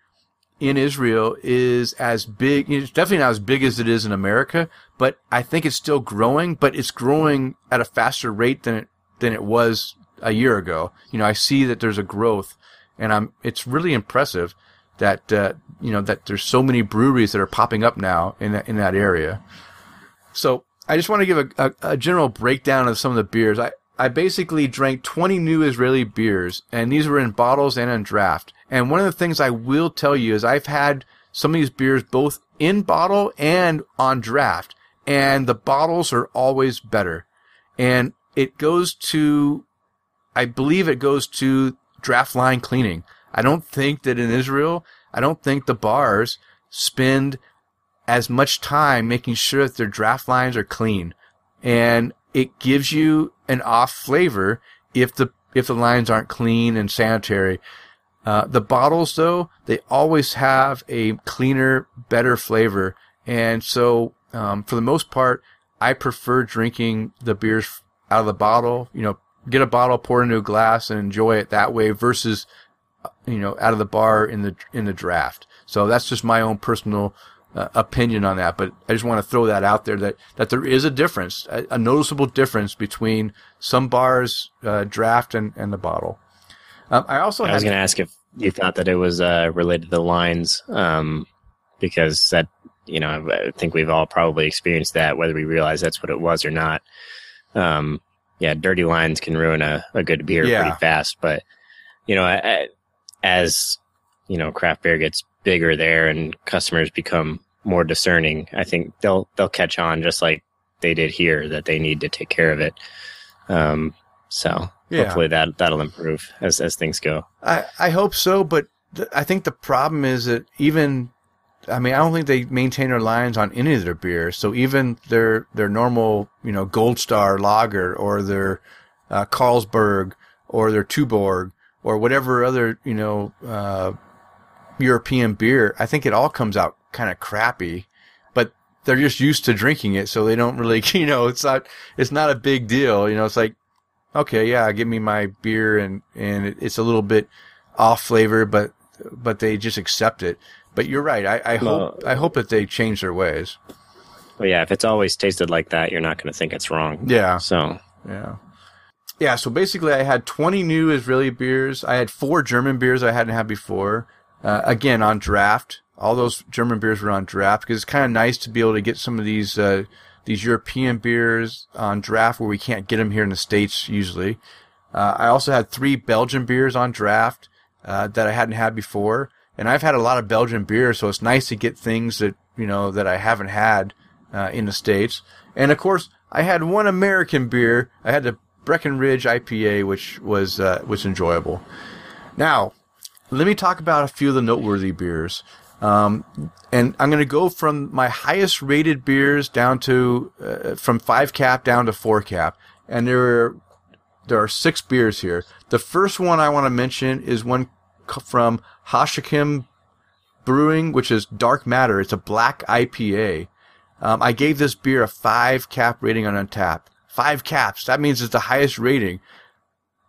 in Israel is as big. It's definitely not as big as it is in America, but I think it's still growing, but it's growing at a faster rate than it, than it was a year ago. You know, I see that there's a growth. And I'm, it's really impressive that, uh, you know, that there's so many breweries that are popping up now in that, in that area. So I just want to give a, a, a general breakdown of some of the beers. I, I basically drank twenty new Israeli beers, and these were in bottles and in draft. And one of the things I will tell you is I've had some of these beers both in bottle and on draft, and the bottles are always better. And it goes to, I believe it goes to, draft line cleaning. I don't think that in Israel, I don't think the bars spend as much time making sure that their draft lines are clean. And it gives you an off flavor if the if the lines aren't clean and sanitary. Uh, the bottles, though, they always have a cleaner, better flavor. And so, um, for the most part, I prefer drinking the beers out of the bottle, you know, get a bottle, pour it into a glass, and enjoy it that way versus, you know, out of the bar in the in the draft. So that's just my own personal uh, opinion on that. But I just want to throw that out there that, that there is a difference, a, a noticeable difference between some bars, uh, draft, and, and the bottle. Um, I also I had was going to ask if you thought that it was uh, related to the lines, um, because that, you know, I think we've all probably experienced that, whether we realize that's what it was or not. Um, Yeah, dirty lines can ruin a, a good beer yeah. pretty fast. But, you know, I, I, as, you know, craft beer gets bigger there and customers become more discerning, I think they'll they'll catch on, just like they did here, that they need to take care of it. Um, so yeah. hopefully that, that'll improve as, as things go. I, I hope so, but th- I think the problem is that even, I mean, I don't think they maintain their lines on any of their beers. So even their their normal, you know, Gold Star Lager or their uh, Carlsberg or their Tuborg or whatever other, you know, uh, European beer, I think it all comes out kind of crappy. But they're just used to drinking it, so they don't really, you know, it's not it's not a big deal. You know, it's like, okay, yeah, give me my beer, and and it's a little bit off flavor, but but they just accept it. But you're right. I, I well, hope I hope that they change their ways. Well, yeah. If it's always tasted like that, you're not going to think it's wrong. Yeah. So yeah, yeah. So basically, I had twenty new Israeli beers. I had four German beers I hadn't had before. Uh, again, on draft. All those German beers were on draft because it's kind of nice to be able to get some of these uh, these European beers on draft where we can't get them here in the States usually. Uh, I also had three Belgian beers on draft uh, that I hadn't had before. And I've had a lot of Belgian beer, so it's nice to get things that, you know, that I haven't had uh, in the States. And, of course, I had one American beer. I had the Breckenridge I P A, which was uh, was enjoyable. Now, let me talk about a few of the noteworthy beers. Um, and I'm going to go from my highest rated beers down to, uh, from five cap down to four cap. And there are, there are six beers here. The first one I want to mention is one from Hashachim Brewing, which is Dark Matter. It's a black I P A. Um, I gave this beer a five cap rating on Untappd. Five caps. That means it's the highest rating.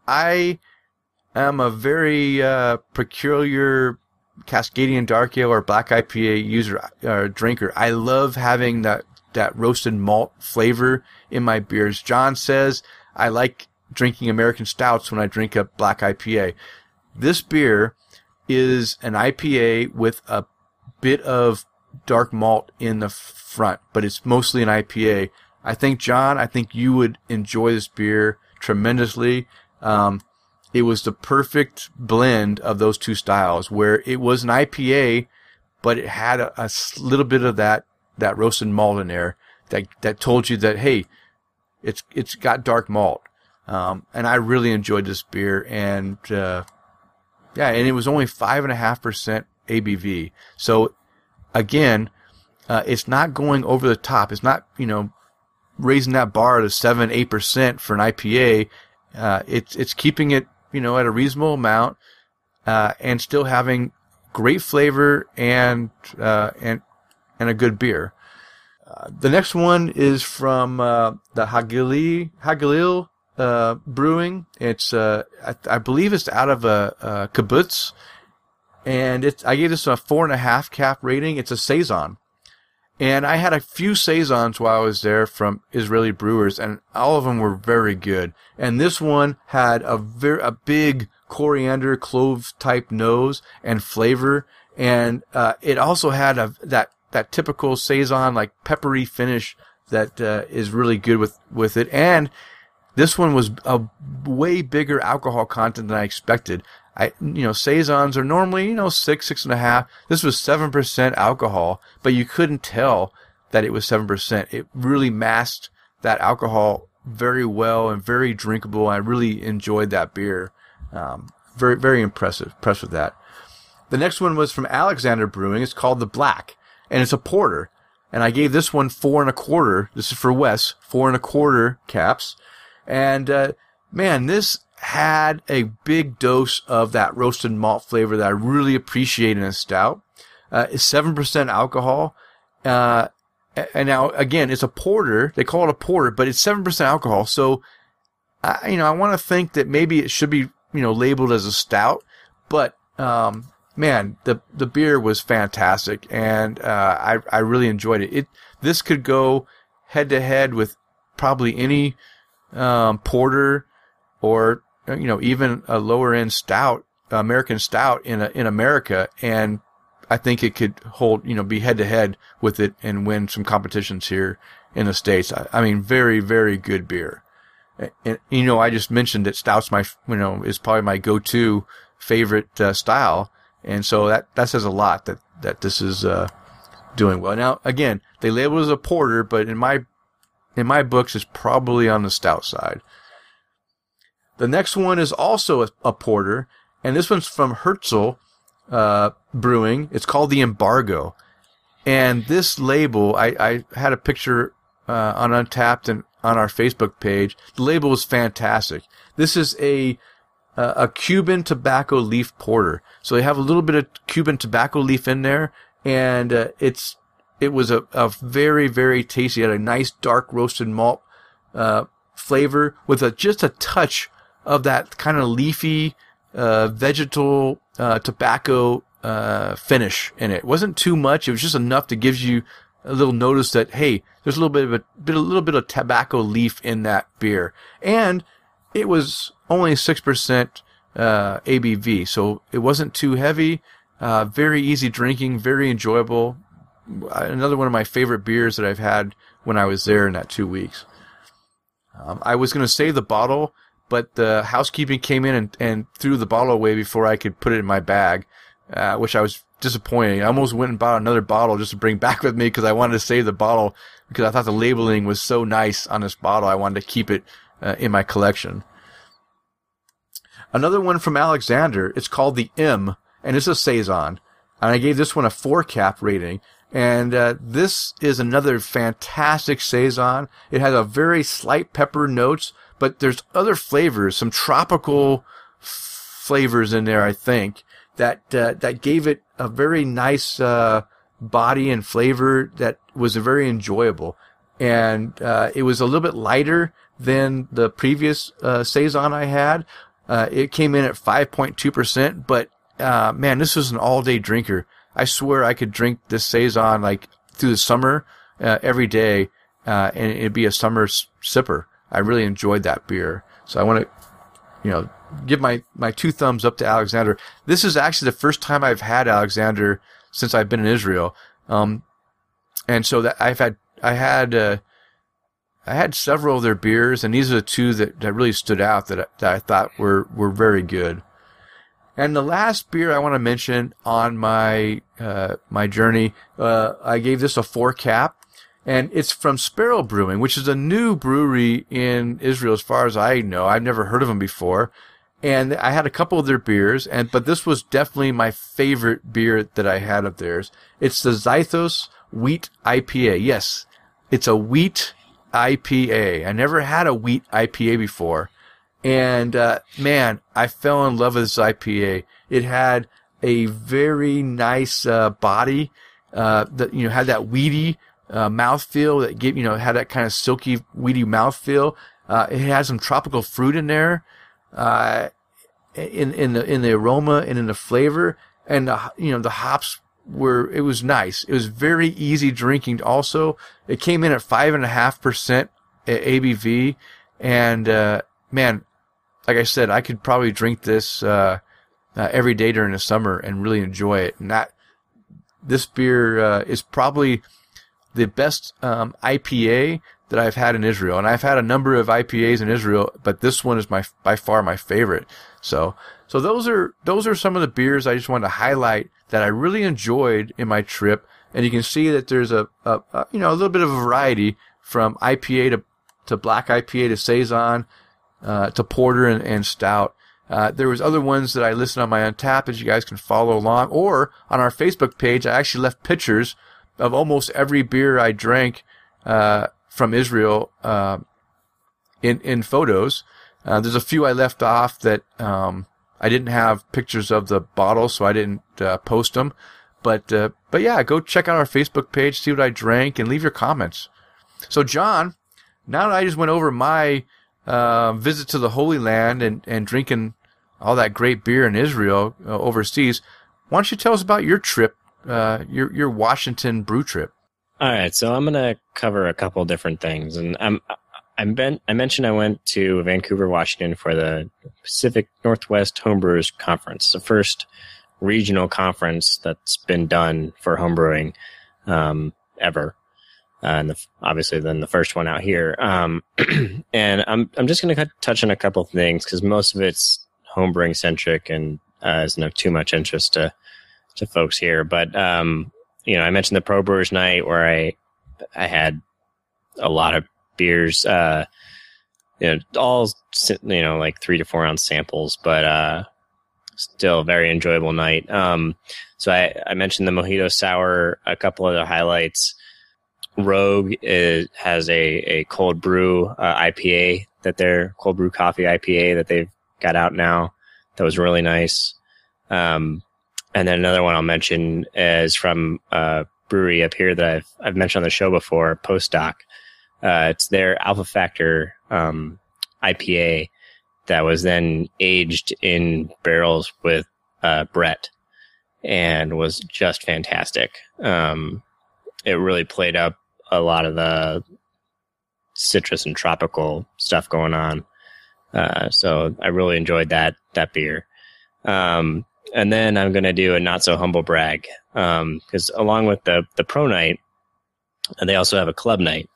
I am a very, uh, peculiar Cascadian Dark Ale or Black I P A user or uh, drinker. I love having that, that roasted malt flavor in my beers. John says I like drinking American stouts when I drink a Black I P A. This beer is an I P A with a bit of dark malt in the front, but it's mostly an I P A. I think, John, I think you would enjoy this beer tremendously. Um, It was the perfect blend of those two styles, where it was an I P A, but it had a, a little bit of that, that roasted malt in there that, that told you that, hey, it's, it's got dark malt. Um, and I really enjoyed this beer, and, uh, yeah, and it was only five and a half percent A B V. So again, uh, it's not going over the top. It's not, you know, raising that bar to seven, eight percent for an I P A. Uh, it's, it's keeping it, you know, at a reasonable amount, uh, and still having great flavor and, uh, and, and a good beer. Uh, the next one is from, uh, the Hagili, Hagalil, uh, Brewing. It's, uh, I, I believe it's out of, uh, uh, kibbutz. And it's, I gave this a four and a half cap rating. It's a Saison. And I had a few Saisons while I was there from Israeli brewers, and all of them were very good. And this one had a very, a big coriander clove type nose and flavor. And, uh, it also had a, that, that typical Saison, like peppery finish that, uh, is really good with, with it. And this one was a way bigger alcohol content than I expected. I, you know, Saisons are normally, you know, six, six and a half. This was seven percent alcohol, but you couldn't tell that it was seven percent. It really masked that alcohol very well and very drinkable. I really enjoyed that beer. Um, very, very impressive. Impressed with that. The next one was from Alexander Brewing. It's called The Black, and it's a porter. And I gave this one four and a quarter. This is for Wes, four and a quarter caps. And, uh, man, this had a big dose of that roasted malt flavor that I really appreciate in a stout. Uh, it's seven percent alcohol. Uh, and now again, it's a porter. They call it a porter, but it's seven percent alcohol. So I, you know, I want to think that maybe it should be, you know, labeled as a stout, but, um, man, the, the beer was fantastic. And, uh, I, I really enjoyed it. It, this could go head to head with probably any, um, porter or, you know, even a lower end stout, American stout in a, in America. And I think it could hold, you know, be head to head with it and win some competitions here in the States. I, I mean, very, very good beer. And, you know, I just mentioned that stout's my, you know, is probably my go-to favorite uh, style. And so that, that says a lot that, that this is, uh, doing well. Now, again, they label it as a porter, but in my, in my books, it's probably on the stout side. The next one is also a, a porter, and this one's from Herzl uh, Brewing. It's called The Embargo. And this label, I, I had a picture uh, on Untappd and on our Facebook page. The label is fantastic. This is a uh, a Cuban tobacco leaf porter. So they have a little bit of Cuban tobacco leaf in there, and uh, it's it was a, a very, very tasty. It had a nice dark roasted malt uh, flavor with a, just a touch of that kind of leafy, uh, vegetal, uh, tobacco, uh, finish in it. It wasn't too much. It was just enough to give you a little notice that, hey, there's a little bit of a bit, a little bit of tobacco leaf in that beer. And it was only six percent, uh, A B V. So it wasn't too heavy, uh, very easy drinking, very enjoyable. Another one of my favorite beers that I've had when I was there in that two weeks. Um, I was going to save the bottle, but the housekeeping came in and, and threw the bottle away before I could put it in my bag, uh, which I was disappointed. I almost went and bought another bottle just to bring back with me because I wanted to save the bottle because I thought the labeling was so nice on this bottle. I wanted to keep it uh, in my collection. Another one from Alexander. It's called The M, and it's a Saison. And I gave this one a four cap rating. And uh, this is another fantastic Saison. It has a very slight pepper notes, but there's other flavors, some tropical f- flavors in there, I think, that uh, that gave it a very nice uh, body and flavor that was very enjoyable. And uh, it was a little bit lighter than the previous uh, Saison I had. Uh, it came in at five point two percent, but uh, man, this was an all-day drinker. I swear I could drink this Saison like through the summer uh, every day, uh, and it'd be a summer s- sipper. I really enjoyed that beer. So I want to, you know, give my, my two thumbs up to Alexander. This is actually the first time I've had Alexander since I've been in Israel. Um, and so that I've had, I had, uh, I had several of their beers, and these are the two that, that really stood out that I, that I thought were, were very good. And the last beer I want to mention on my uh, my journey, uh, I gave this a four cap, and it's from Sparrow Brewing, which is a new brewery in Israel as far as I know. I've never heard of them before, and I had a couple of their beers, and but this was definitely my favorite beer that I had of theirs. It's the Xythos Wheat I P A. Yes, it's a wheat I P A. I never had a wheat I P A before. And, uh, man, I fell in love with this I P A. It had a very nice, uh, body, uh, that, you know, had that weedy, uh, mouthfeel that gave, you know, had that kind of silky, weedy mouthfeel. Uh, it had some tropical fruit in there, uh, in, in the, in the aroma and in the flavor. And, the, you know, the hops were, it was nice. It was very easy drinking also. It came in at five and a half percent A B V. And, uh, man, like I said, I could probably drink this uh, uh, every day during the summer and really enjoy it. And that, this beer uh, is probably the best um, I P A that I've had in Israel. And I've had a number of I P As in Israel, but this one is my by far my favorite. So, so those are those are some of the beers I just wanted to highlight that I really enjoyed in my trip. And you can see that there's a, a, a you know a little bit of a variety from I P A to to black I P A to Saison. Uh, to porter and, and stout. Uh, there was other ones that I listed on my Untappd as you guys can follow along, or on our Facebook page, I actually left pictures of almost every beer I drank, uh, from Israel, uh, in, in photos. Uh, there's a few I left off that, um, I didn't have pictures of the bottle, so I didn't, uh, post them. But, uh, but yeah, go check out our Facebook page, see what I drank, and leave your comments. So, John, now that I just went over my, Uh, visit to the Holy Land and, and drinking all that great beer in Israel uh, overseas. Why don't you tell us about your trip, uh, your your Washington brew trip? All right, so I'm gonna cover a couple different things, and I'm I'm been I mentioned I went to Vancouver, Washington for the Pacific Northwest Homebrewers Conference, the first regional conference that's been done for homebrewing um, ever. Uh, and the, obviously then the first one out here. Um, and I'm I'm just going to touch on a couple of things because most of it's homebrewing centric and uh, isn't of too much interest to to folks here. But, um, you know, I mentioned the Pro Brewers Night where I I had a lot of beers, uh, you know, all, you know, like three to four ounce samples, but uh, still a very enjoyable night. Um, so I, I mentioned the Mojito Sour, a couple other highlights. Rogue is, has a, a cold brew uh, I P A that they're cold brew coffee I P A that they've got out now. That was really nice. Um, and then another one I'll mention is from a brewery up here that I've, I've mentioned on the show before, Postdoc. Uh, it's their Alpha Factor um, I P A that was then aged in barrels with uh, Brett and was just fantastic. Um, it really played up a lot of the citrus and tropical stuff going on. Uh, so I really enjoyed that, that beer. Um, and then I'm going to do a not so humble brag. Um, cause along with the, the pro night, they also have a club night,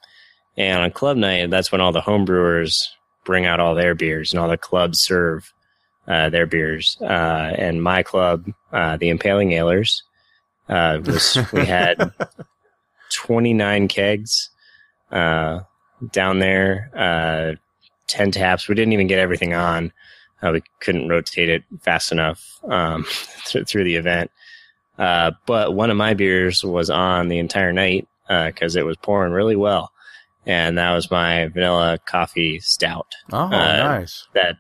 and on club night, that's when all the home brewers bring out all their beers and all the clubs serve, uh, their beers. Uh, and my club, uh, the Impaling Ailers, uh, was, we had twenty-nine kegs uh, down there, uh, ten taps. We didn't even get everything on. Uh, we couldn't rotate it fast enough um, th- through the event. Uh, but one of my beers was on the entire night because uh, it was pouring really well. And that was my vanilla coffee stout. Oh, uh, nice. That,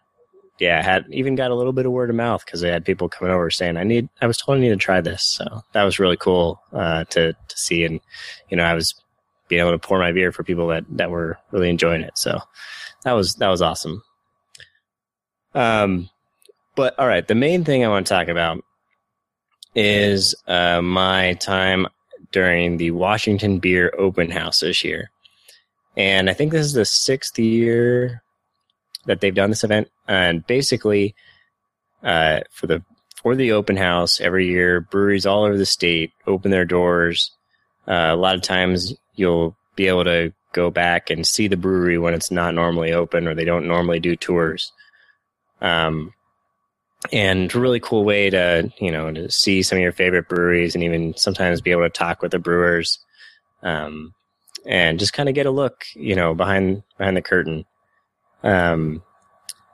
yeah, had even got a little bit of word of mouth because they had people coming over saying, I need, I was told I need to try this. So that was really cool uh, to, to see. And, you know, I was being able to pour my beer for people that, that were really enjoying it. So that was, that was awesome. Um, but all right. The main thing I want to talk about is uh, my time during the Washington Beer Open House this year. And I think this is the sixth year that they've done this event. And basically, uh, for the for the open house, every year, breweries all over the state open their doors. Uh, a lot of times, you'll be able to go back and see the brewery when it's not normally open or they don't normally do tours. Um, and it's a really cool way to, you know, to see some of your favorite breweries and even sometimes be able to talk with the brewers. Um And just kind of get a look, you know, behind behind the curtain. Um,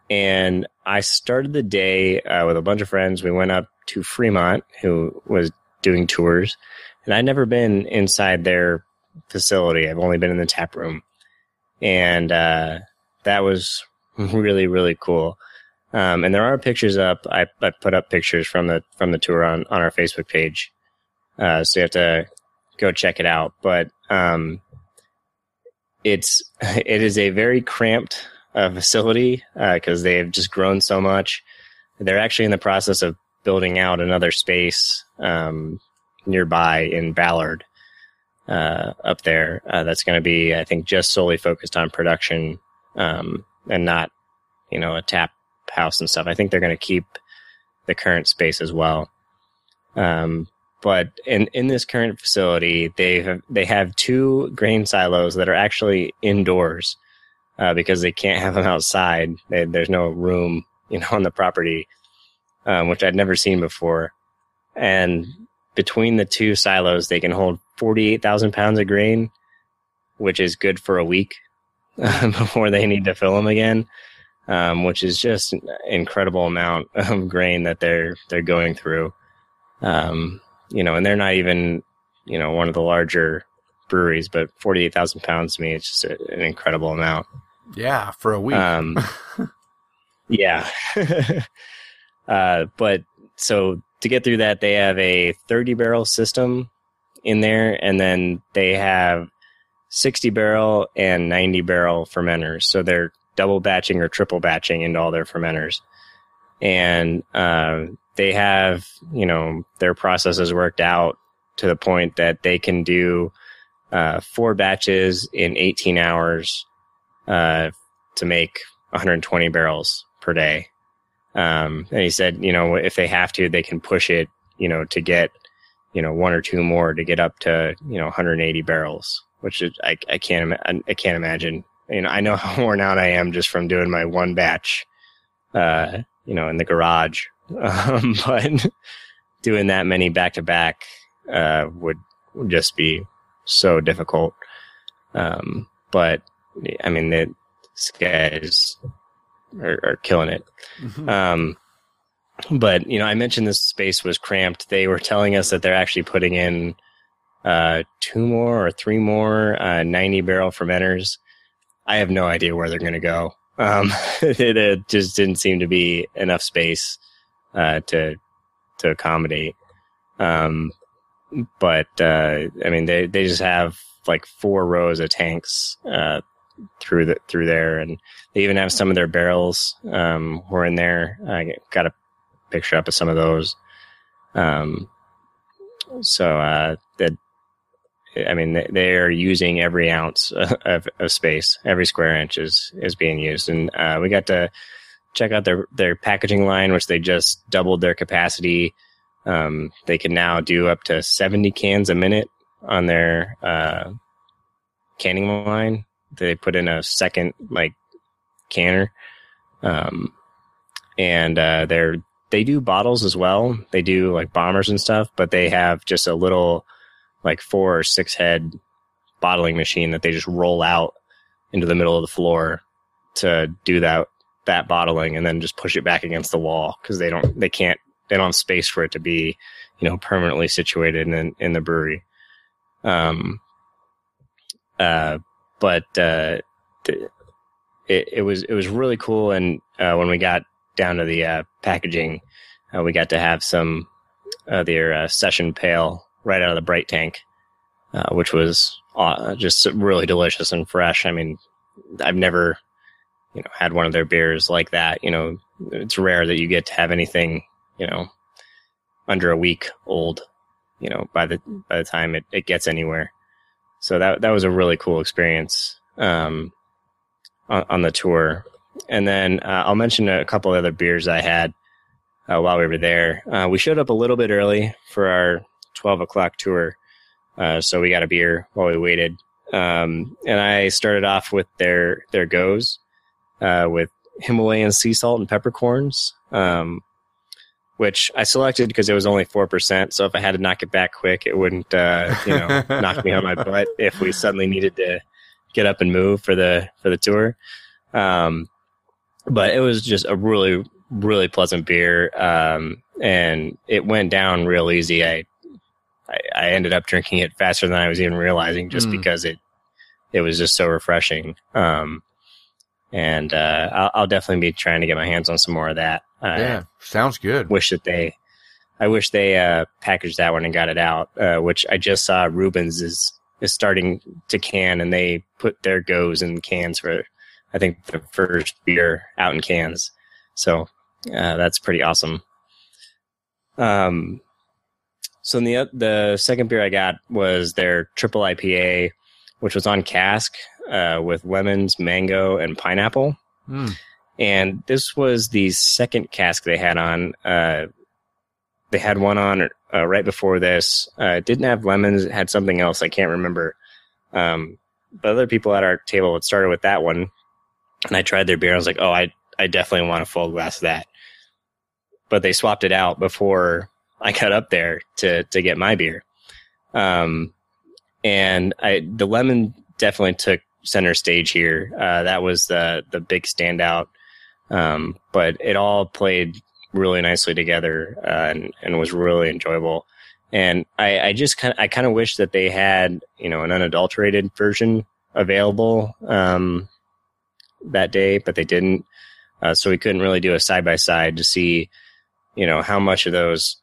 and I started the day uh, with a bunch of friends. We went up to Fremont, who was doing tours. And I'd never been inside their facility. I've only been in the tap room. And uh, that was really, really cool. Um, and there are pictures up. I, I put up pictures from the from the tour on, on our Facebook page. Uh, so you have to go check it out. But um It's it is a very cramped uh, facility because uh, they've just grown so much. They're actually in the process of building out another space um, nearby in Ballard uh, up there. Uh, that's going to be, I think, just solely focused on production um, and not, you know, a tap house and stuff. I think they're going to keep the current space as well. Um, But in, in this current facility, they have, they have two grain silos that are actually indoors uh, because they can't have them outside. They, there's no room, you know, on the property, um, which I'd never seen before. And between the two silos, they can hold forty-eight thousand pounds of grain, which is good for a week uh, before they need to fill them again, um, which is just an incredible amount of grain that they're they're going through. Um, You know, and they're not even, you know, one of the larger breweries, but forty-eight thousand pounds to me, it's just a, an incredible amount. Yeah, for a week. Um, yeah. uh, but so to get through that, they have a thirty barrel system in there, and then they have sixty barrel and ninety barrel fermenters. So they're double batching or triple batching into all their fermenters. And, uh, they have, you know, their processes worked out to the point that they can do uh, four batches in eighteen hours uh, to make one hundred twenty barrels per day. Um, and he said, you know, if they have to, they can push it, you know, to get, you know, one or two more to get up to, you know, one hundred eighty barrels, which is, I, I can't, I can't imagine. You know, I know how worn out I am just from doing my one batch, uh, you know, in the garage. Um, but doing that many back to back uh, would, would just be so difficult. Um, but I mean, the guys are, are killing it. Mm-hmm. Um, but you know, I mentioned this space was cramped. They were telling us that they're actually putting in uh, two more or three more uh, ninety barrel fermenters. I have no idea where they're going to go. Um, it, it just didn't seem to be enough space. Uh, to to accommodate, um, but uh, I mean they, they just have like four rows of tanks uh, through the, through there, and they even have some of their barrels um, were in there. I got a picture up of some of those. Um, so uh, that I mean they, they are using every ounce of, of space, every square inch is is being used, and uh, we got to check out their, their packaging line, which they just doubled their capacity. Um, they can now do up to seventy cans a minute on their uh, canning line. They put in a second like canner, um, and uh, they're they do bottles as well. They do like bombers and stuff, but they have just a little like four or six head bottling machine that they just roll out into the middle of the floor to do that. that bottling and then just push it back against the wall because they don't they can't they don't have space for it to be, you know, permanently situated in in the brewery. Um. Uh. But uh, th- it it was it was really cool, and uh, when we got down to the uh, packaging, uh, we got to have some of their uh, session pale right out of the bright tank, uh, which was uh, just really delicious and fresh. I mean, I've never, you know, had one of their beers like that. You know, it's rare that you get to have anything, you know, under a week old, you know, by the by the time it, it gets anywhere. So that that was a really cool experience um, on, on the tour. And then uh, I'll mention a couple other beers I had uh, while we were there. Uh, we showed up a little bit early for our twelve o'clock tour, uh, so we got a beer while we waited. Um, and I started off with their their goes uh, with Himalayan sea salt and peppercorns, um, which I selected because it was only four percent. So if I had to knock it back quick, it wouldn't uh, you know knock me on my butt if we suddenly needed to get up and move for the for the tour. Um, but it was just a really, really pleasant beer. Um, and it went down real easy. I, I, I ended up drinking it faster than I was even realizing, just mm. because it, it was just so refreshing. Um, and, uh, I'll, I'll definitely be trying to get my hands on some more of that. Uh, yeah. Sounds good. Wish that they, I wish they, uh, packaged that one and got it out, uh, which I just saw Reuben's is, is starting to can, and they put their goes in cans for, I think, the first beer out in cans. So uh, that's pretty awesome. Um, so the the second beer I got was their triple I P A, which was on cask uh, with lemons, mango, and pineapple. Mm. And this was the second cask they had on. Uh, they had one on uh, right before this. Uh, it didn't have lemons. It had something else. I can't remember. Um, but other people at our table had started with that one. And I tried their beer. I was like, oh, I, I definitely want a full glass of that. But they swapped it out before I got up there to, to get my beer. Um, and I, the lemon definitely took center stage here. Uh, that was the, the big standout. Um, but it all played really nicely together, uh, and, and was really enjoyable. And I, I just kind of, I kind of wish that they had, you know, an unadulterated version available, um, that day, but they didn't. Uh, so we couldn't really do a side-by-side to see, you know, how much of those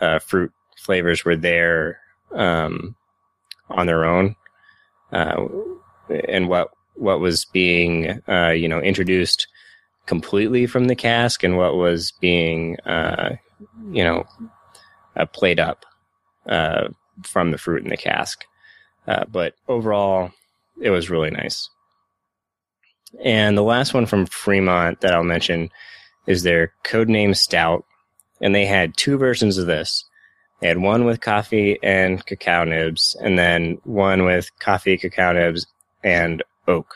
uh, fruit flavors were there um, on their own, uh, and what what was being, uh, you know, introduced completely from the cask and what was being, uh, you know, uh, played up uh, from the fruit in the cask. Uh, but overall, it was really nice. And the last one from Fremont that I'll mention is their Codename Stout. And they had two versions of this. They had one with coffee and cacao nibs, and then one with coffee, cacao nibs, and oak.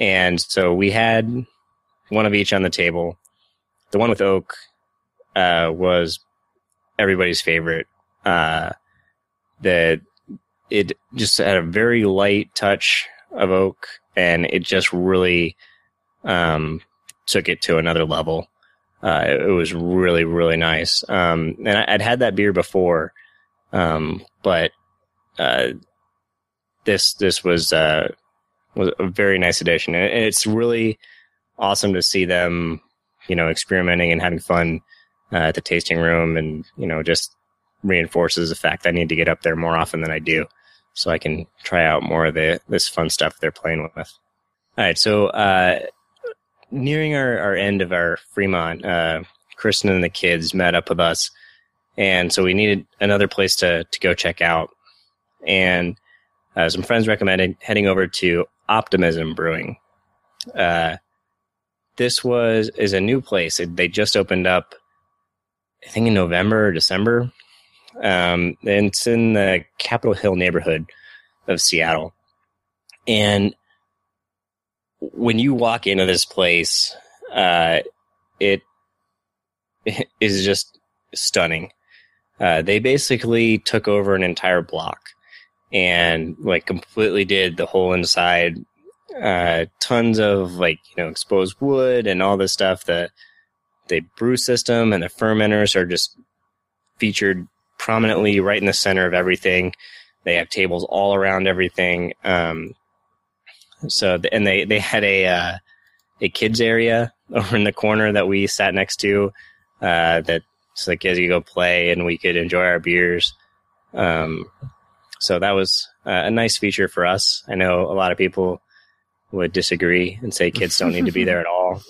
And so we had one of each on the table. The one with oak uh, was everybody's favorite. Uh, the it just had a very light touch of oak, and it just really um, took it to another level. Uh, it, it was really, really nice. Um, and I, I'd had that beer before, um, but uh, this this was uh, was a very nice addition. And it's really awesome to see them, you know, experimenting and having fun uh, at the tasting room, and you know, just reinforces the fact that I need to get up there more often than I do, so I can try out more of the, this fun stuff they're playing with. All right, so uh, nearing our, our end of our Fremont, uh, Kristen and the kids met up with us, and so we needed another place to, to go check out. And uh, some friends recommended heading over to Optimism Brewing. Uh, this was is a new place. It, they just opened up, I think, in November or December. Um, and it's in the Capitol Hill neighborhood of Seattle. And when you walk into this place, uh, it, it is just stunning. Uh, they basically took over an entire block and like completely did the whole inside, uh, tons of like, you know, exposed wood and all this stuff that the brew system and the fermenters are just featured prominently right in the center of everything. They have tables all around everything. Um, so, and they, they had a, uh, a kids area over in the corner that we sat next to, uh, that so the kids could go play and we could enjoy our beers. Um, so that was uh, a nice feature for us. I know a lot of people would disagree and say kids don't need to be there at all.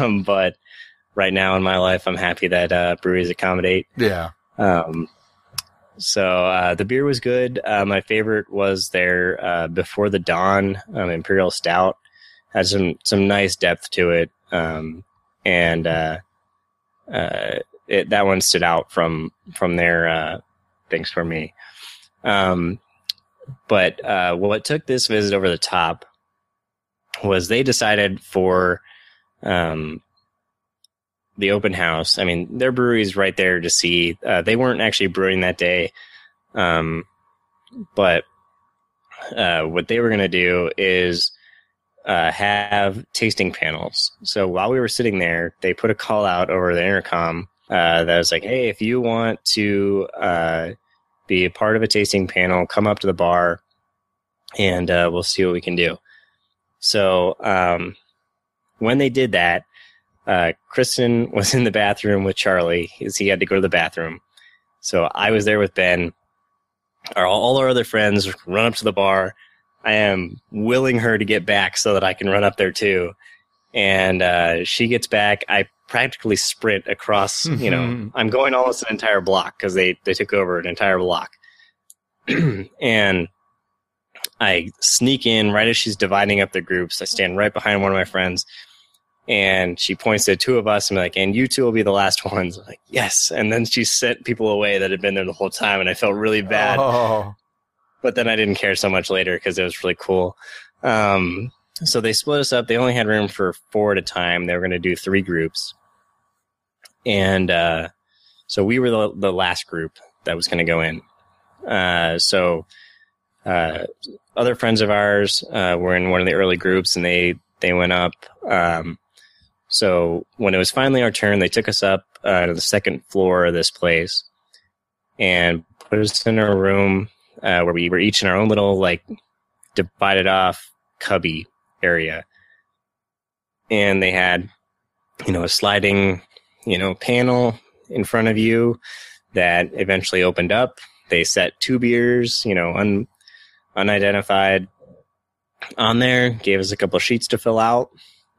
um, but right now in my life, I'm happy that, uh, breweries accommodate. Yeah. Um, So uh, the beer was good. Uh, my favorite was their uh, Before the Dawn um, Imperial Stout. Had some some nice depth to it, um, and uh, uh, it, that one stood out from from their uh, things for me. Um, but uh, what took this visit over the top was they decided for um, the open house. I mean, their brewery's right there to see. Uh, they weren't actually brewing that day. Um, but uh, what they were going to do is uh, have tasting panels. So while we were sitting there, they put a call out over the intercom uh, that was like, hey, if you want to uh, be a part of a tasting panel, come up to the bar and uh, we'll see what we can do. So um, when they did that, Uh, Kristen was in the bathroom with Charlie because he had to go to the bathroom. So I was there with Ben. Our, all our other friends run up to the bar. I am willing her to get back so that I can run up there too. And uh, she gets back. I practically sprint across, you know, I'm going almost an entire block because they, they took over an entire block. And I sneak in right as she's dividing up the groups. I stand right behind one of my friends. And she points to two of us and I'm like, and you two will be the last ones. I'm like, yes. And then she sent people away that had been there the whole time. And I felt really bad, oh. But then I didn't care so much later because it was really cool. Um, so they split us up. They only had room for four at a time. They were going to do three groups. And, uh, so we were the, the last group that was going to go in. Uh, so, uh, other friends of ours, uh, were in one of the early groups and they, they went up, um, so when it was finally our turn, they took us up uh, to the second floor of this place and put us in a room uh, where we were each in our own little, like, divided off cubby area. And they had, you know, a sliding, you know, panel in front of you that eventually opened up. They set two beers, you know, un- unidentified on there, gave us a couple sheets to fill out.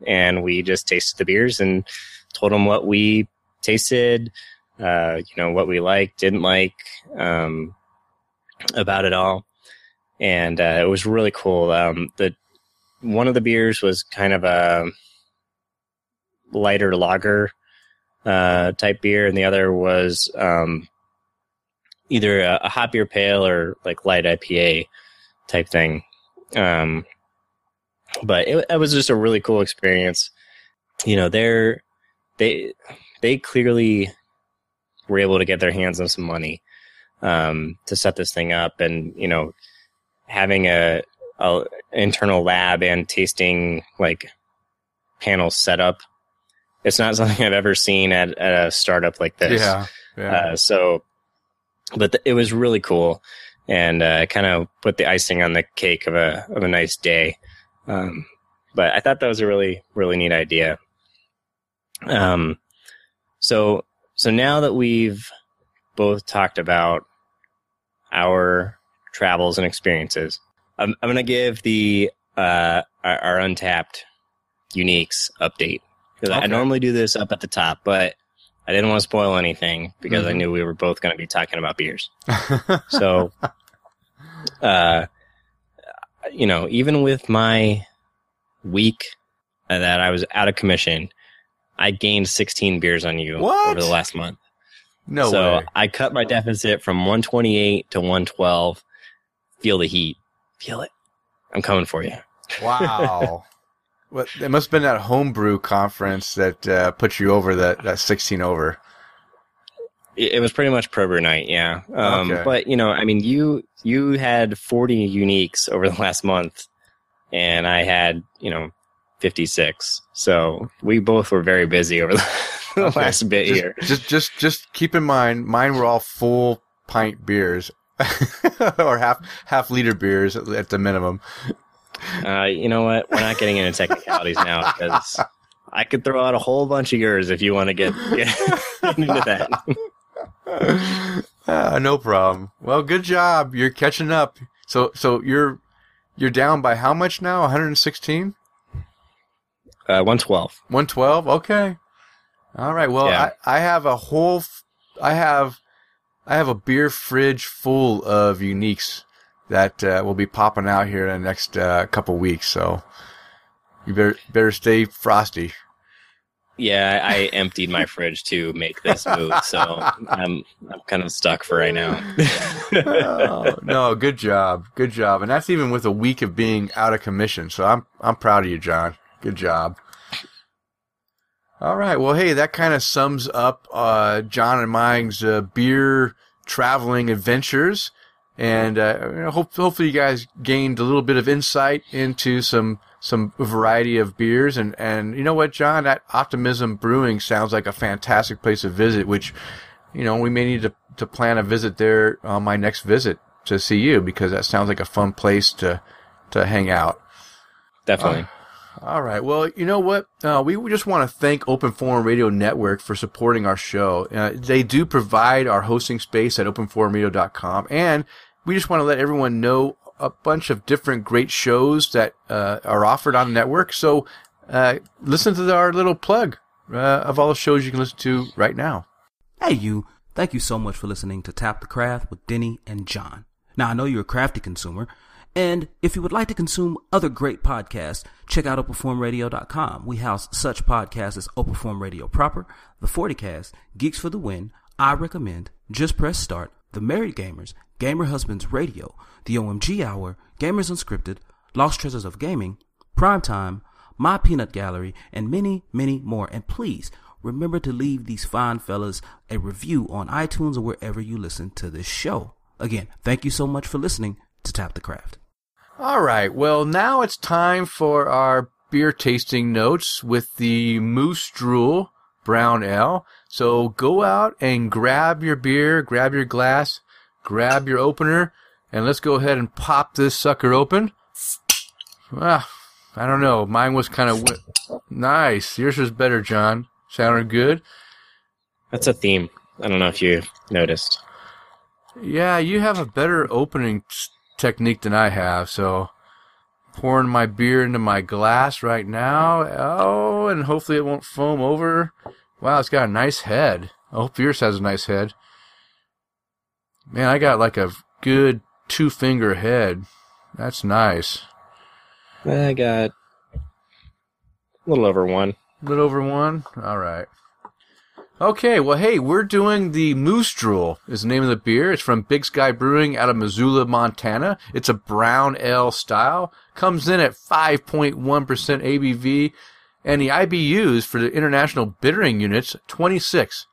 And we just tasted the beers and told them what we tasted, uh, you know, what we liked, didn't like, um, about it all. And, uh, it was really cool. Um, the, one of the beers was kind of a lighter lager, uh, type beer. And the other was, um, either a, a hot beer pale or like light I P A type thing. Um, But it, it was just a really cool experience. You know, they're, they they clearly were able to get their hands on some money um, to set this thing up. And, you know, having a, a internal lab and tasting, like, panel set up, it's not something I've ever seen at, at a startup like this. Yeah, yeah. Uh, so, but th- it was really cool. And uh, kind of put the icing on the cake of a of a nice day. Um, but I thought that was a really, really neat idea. Um, so, so now that we've both talked about our travels and experiences, I'm, I'm going to give the, uh, our, our Untappd uniques update. Cause okay. I normally do this up at the top, but I didn't want to spoil anything because mm-hmm. I knew we were both going to be talking about beers. So, uh, you know, even with my week that I was out of commission, I gained sixteen beers on you what? over the last month. No so way. I cut my deficit from one twenty-eight to one twelve. Feel the heat. Feel it. I'm coming for you. Wow. Well, it must have been that homebrew conference that uh, put you over that, that sixteen over. It was pretty much pro brew night, yeah. Um, okay. But, you know, I mean, you you had forty uniques over the last month, and I had, you know, fifty-six. So we both were very busy over the, the okay. last bit just, here. Just, just, just keep in mind, mine were all full pint beers or half half liter beers at, at the minimum. Uh, you know what? We're not getting into technicalities now, because I could throw out a whole bunch of yours if you want to get, get into that. Uh, no problem. Well, good job. You're catching up. So, so you're you're down by how much now? one hundred sixteen? Uh, one twelve. one twelve? Okay. All right. Well, yeah. I, I have a whole I have I have a beer fridge full of uniques that uh, will be popping out here in the next uh, couple weeks. So you better better stay frosty. Yeah, I emptied my fridge to make this move, so I'm I'm kind of stuck for right now. oh, no, good job, good job, and that's even with a week of being out of commission. So I'm I'm proud of you, John. Good job. All right, well, hey, that kind of sums up uh, John and mine's uh, beer traveling adventures, and uh, hope hopefully you guys gained a little bit of insight into some. Some variety of beers, and, and you know what, John, that Optimism Brewing sounds like a fantastic place to visit, which, you know, we may need to, to plan a visit there on my next visit to see you, because that sounds like a fun place to, to hang out. Definitely. Um, all right. Well, you know what? Uh, we just want to thank Open Forum Radio Network for supporting our show. Uh, they do provide our hosting space at open forum radio dot com, and we just want to let everyone know a bunch of different great shows that uh, are offered on the network. So uh, listen to our little plug uh, of all the shows you can listen to right now. Hey, you. Thank you so much for listening to Tap the Craft with Denny and John. Now, I know you're a crafty consumer, and if you would like to consume other great podcasts, check out open form radio dot com. We house such podcasts as Open Form Radio Proper, The forty cast, Geeks for the Win, I Recommend, Just Press Start, The Married Gamers, Gamer Husbands Radio, The O M G Hour, Gamers Unscripted, Lost Treasures of Gaming, Primetime, My Peanut Gallery, and many, many more. And please remember to leave these fine fellas a review on iTunes or wherever you listen to this show. Again, thank you so much for listening to Tap the Craft. All right, well, now it's time for our beer tasting notes with the Moose Drool Brown Ale. So go out and grab your beer, grab your glass, grab your opener, and let's go ahead and pop this sucker open. Ah, I don't know. Mine was kind of w- nice. Yours was better, John. Sounded good. That's a theme. I don't know if you noticed. Yeah, you have a better opening t- technique than I have. So pouring my beer into my glass right now. Oh, and hopefully it won't foam over. Wow, it's got a nice head. I hope yours has a nice head. Man, I got like a good two-finger head. That's nice. I got a little over one. A little over one? All right. Okay, well, hey, we're doing the Moose Drool is the name of the beer. It's from Big Sky Brewing out of Missoula, Montana. It's a brown ale style. Comes in at five point one percent A B V, and the I B Us for the international bittering units, twenty-six.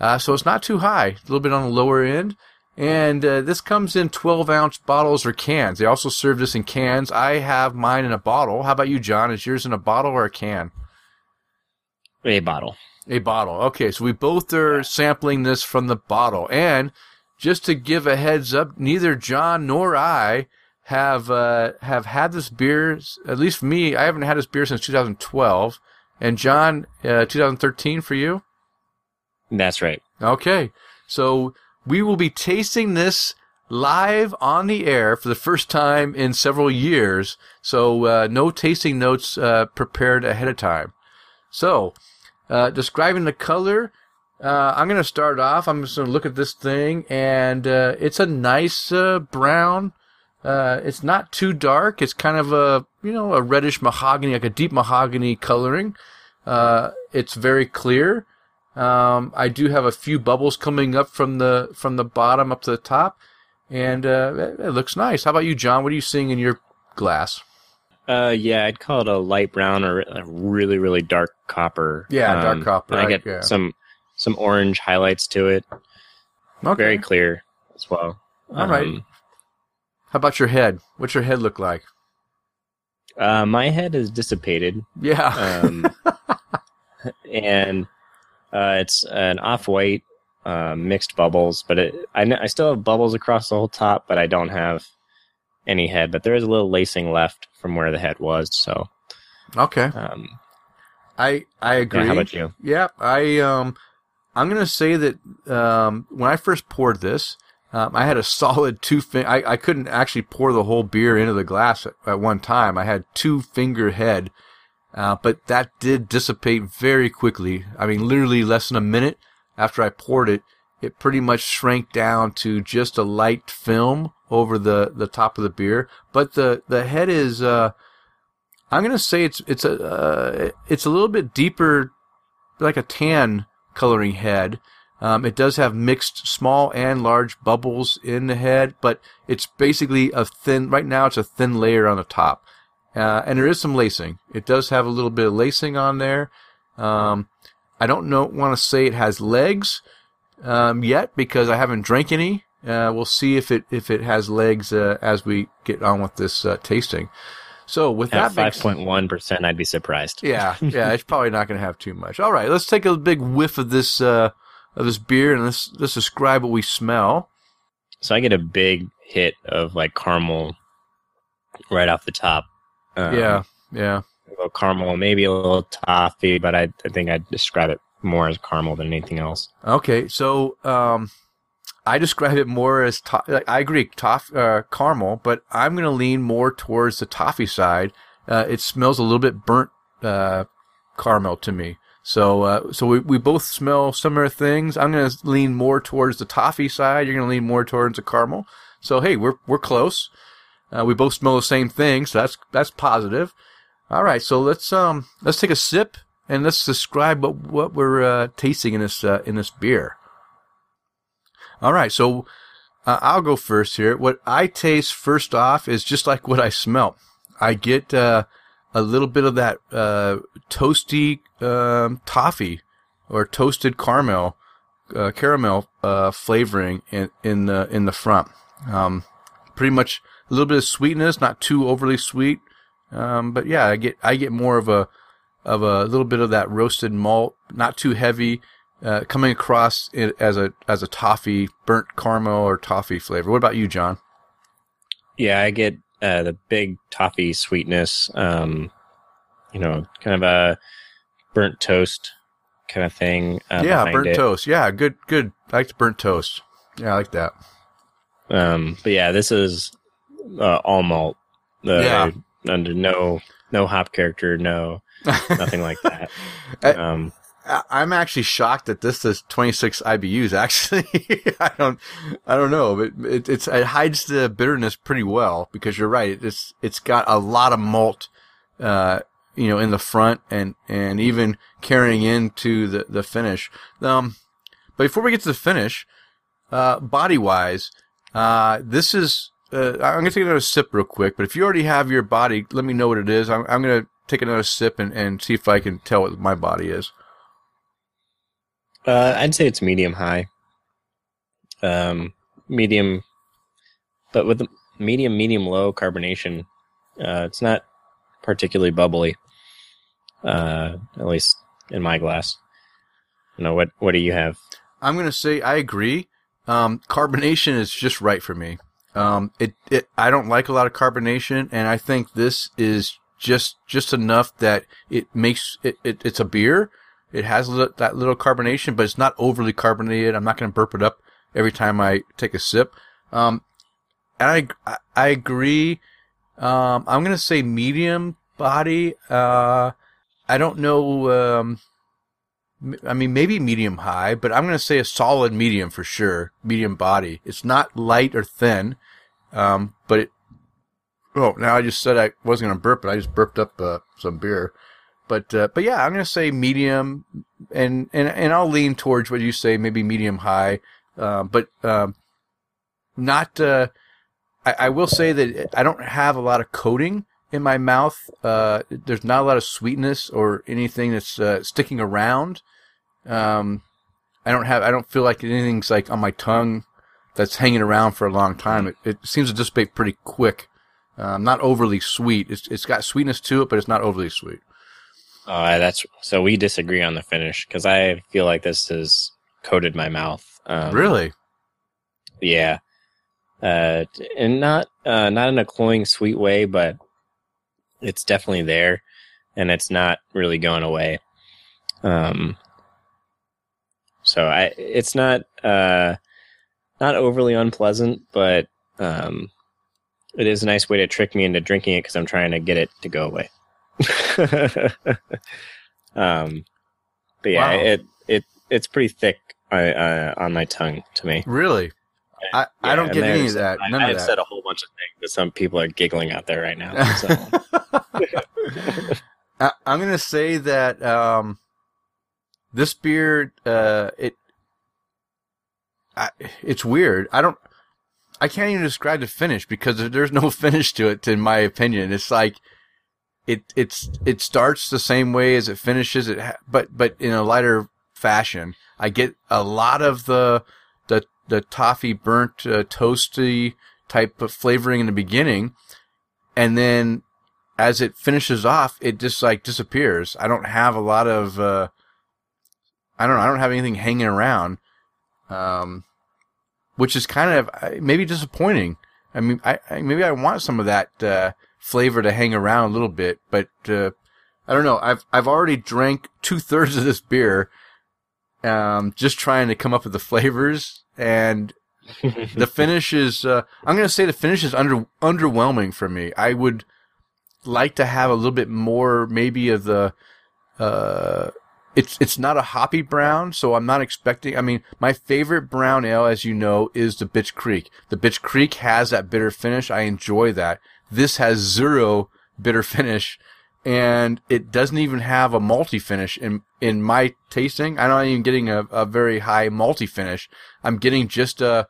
Uh, so it's not too high, a little bit on the lower end. And uh, this comes in twelve-ounce bottles or cans. They also serve this in cans. I have mine in a bottle. How about you, John? Is yours in a bottle or a can? A bottle. A bottle. Okay, so we both are sampling this from the bottle. And just to give a heads up, neither John nor I have uh, have had this beer, at least for me, I haven't had this beer since two thousand twelve. And John, uh, two thousand thirteen for you? That's right. Okay, so we will be tasting this live on the air for the first time in several years, so uh, no tasting notes uh, prepared ahead of time. So, uh, describing the color, uh, I'm going to start off. I'm just going to look at this thing, and uh, it's a nice uh, brown. Uh, it's not too dark. It's kind of a, you know, a reddish mahogany, like a deep mahogany coloring. Uh, it's very clear. Um, I do have a few bubbles coming up from the from the bottom up to the top, and uh, it, it looks nice. How about you, John? What are you seeing in your glass? Uh, yeah, I'd call it a light brown or a really, really dark copper. Yeah, um, dark copper. And I get yeah. some some orange highlights to it. Okay. Very clear as well. All um, right. How about your head? What's your head look like? Uh, my head is dissipated. Yeah. Um, and uh, it's an off-white uh, mixed bubbles, but it, I, I still have bubbles across the whole top, but I don't have any head. But there is a little lacing left from where the head was. So okay. Um, I I agree. Yeah, how about you? Yeah, I um I'm gonna say that um when I first poured this. Um, I had a solid two fin- I, I couldn't actually pour the whole beer into the glass at, at one time. I had two finger head, uh, but that did dissipate very quickly. I mean, literally less than a minute after I poured it, it pretty much shrank down to just a light film over the, the top of the beer. But the, the head is, uh, I'm going to say it's, it's a, uh, it's a little bit deeper, like a tan coloring head. Um, it does have mixed small and large bubbles in the head, but it's basically a thin, right now it's a thin layer on the top. Uh, and there is some lacing. It does have a little bit of lacing on there. Um, I don't know, want to say it has legs, um, yet because I haven't drank any. Uh, we'll see if it, if it has legs, uh, as we get on with this, uh, tasting. So with at that five point one percent, I'd be surprised. Yeah. Yeah. It's probably not going to have too much. All right. Let's take a big whiff of this, uh, of this beer, and let's, let's describe what we smell. So I get a big hit of like caramel right off the top. Um, yeah, yeah. A little caramel, maybe a little toffee, but I, I think I'd describe it more as caramel than anything else. Okay, so um, I describe it more as, to- like, I agree, toff- uh, caramel, but I'm going to lean more towards the toffee side. Uh, it smells a little bit burnt uh, caramel to me. So, uh, so we, we both smell similar things. I'm going to lean more towards the toffee side. You're going to lean more towards the caramel. So, hey, we're, we're close. Uh, we both smell the same thing. So that's, that's positive. All right. So let's, um, let's take a sip and let's describe what, what we're, uh, tasting in this, uh, in this beer. All right. So, uh, I'll go first here. What I taste first off is just like what I smell. I get, uh, a little bit of that uh, toasty um, toffee or toasted caramel, uh, caramel uh, flavoring in, in the in the front. Um, pretty much a little bit of sweetness, not too overly sweet, um, but yeah, I get I get more of a of a little bit of that roasted malt, not too heavy, uh, coming across it as a as a toffee, burnt caramel or toffee flavor. What about you, John? Yeah, I get. Uh, the big toffee sweetness, um, you know, kind of a burnt toast kind of thing. Uh, yeah, burnt it. toast. Yeah, good, good. I like the burnt toast. Yeah, I like that. Um, but yeah, this is uh, all malt. Uh, yeah. Under no no hop character, no nothing like that. Um, I, I'm actually shocked that this is twenty-six I B Us. Actually, I don't, I don't know, but it, it's it hides the bitterness pretty well because you're right. It's it's got a lot of malt, uh, you know, in the front and and even carrying into the the finish. Um, but before we get to the finish, uh, body wise, uh, this is uh, I'm gonna take another sip real quick. But if you already have your body, let me know what it is. I'm, I'm gonna take another sip and and see if I can tell what my body is. Uh, I'd say it's medium high. Um, medium, but with the medium, medium low carbonation. Uh, it's not particularly bubbly. Uh, at least in my glass. You know, what, what do you have? I'm going to say I agree. Um, carbonation is just right for me. Um, it, it, I don't like a lot of carbonation, and I think this is just, just enough that it makes it, it it's a beer. It has that little carbonation, but it's not overly carbonated. I'm not going to burp it up every time I take a sip. Um, and I, I agree. Um, I'm going to say medium body. Uh, I don't know. Um, I mean, maybe medium high, but I'm going to say a solid medium for sure. Medium body. It's not light or thin. Um, but it, oh, now I just said I wasn't going to burp, but I just burped up uh, some beer. But uh, but yeah, I'm gonna say medium, and, and and I'll lean towards what you say, maybe medium high, uh, but um, not. Uh, I, I will say that I don't have a lot of coating in my mouth. Uh, there's not a lot of sweetness or anything that's uh, sticking around. Um, I don't have. I don't feel like anything's like on my tongue that's hanging around for a long time. It, it seems to dissipate pretty quick. Um, not overly sweet. It's it's got sweetness to it, but it's not overly sweet. Uh, that's so we disagree on the finish because I feel like this has coated my mouth. Um, really? Yeah, uh, and not uh, not in a cloying sweet way, but it's definitely there, and it's not really going away. Um, so I it's not uh not overly unpleasant, but um. It is a nice way to trick me into drinking it because I'm trying to get it to go away. um, but yeah, wow. it it it's pretty thick uh, uh, on my tongue to me. Really, I, yeah, I don't get any of that. None I, of I have that. Said a whole bunch of things that some people are giggling out there right now. So. I, I'm gonna say that um, this beer uh, it I, it's weird. I don't. I can't even describe the finish because there's no finish to it, in my opinion. It's like it it's it starts the same way as it finishes, it ha- but but in a lighter fashion. I get a lot of the the the toffee, burnt, uh, toasty type of flavoring in the beginning, and then as it finishes off, it just like disappears. I don't have a lot of uh, I don't know, I don't have anything hanging around. Um. Which is kind of maybe disappointing. I mean, I, I maybe I want some of that uh, flavor to hang around a little bit, but uh, I don't know. I've I've already drank two thirds of this beer, um, just trying to come up with the flavors, and the finish is. Uh, I'm gonna say the finish is under underwhelming for me. I would like to have a little bit more, maybe of the. Uh, It's it's not a hoppy brown, so I'm not expecting... I mean, my favorite brown ale, as you know, is the Bitch Creek. The Bitch Creek has that bitter finish. I enjoy that. This has zero bitter finish, and it doesn't even have a malty finish. In in my tasting, I'm not even getting a, a very high malty finish. I'm getting just a...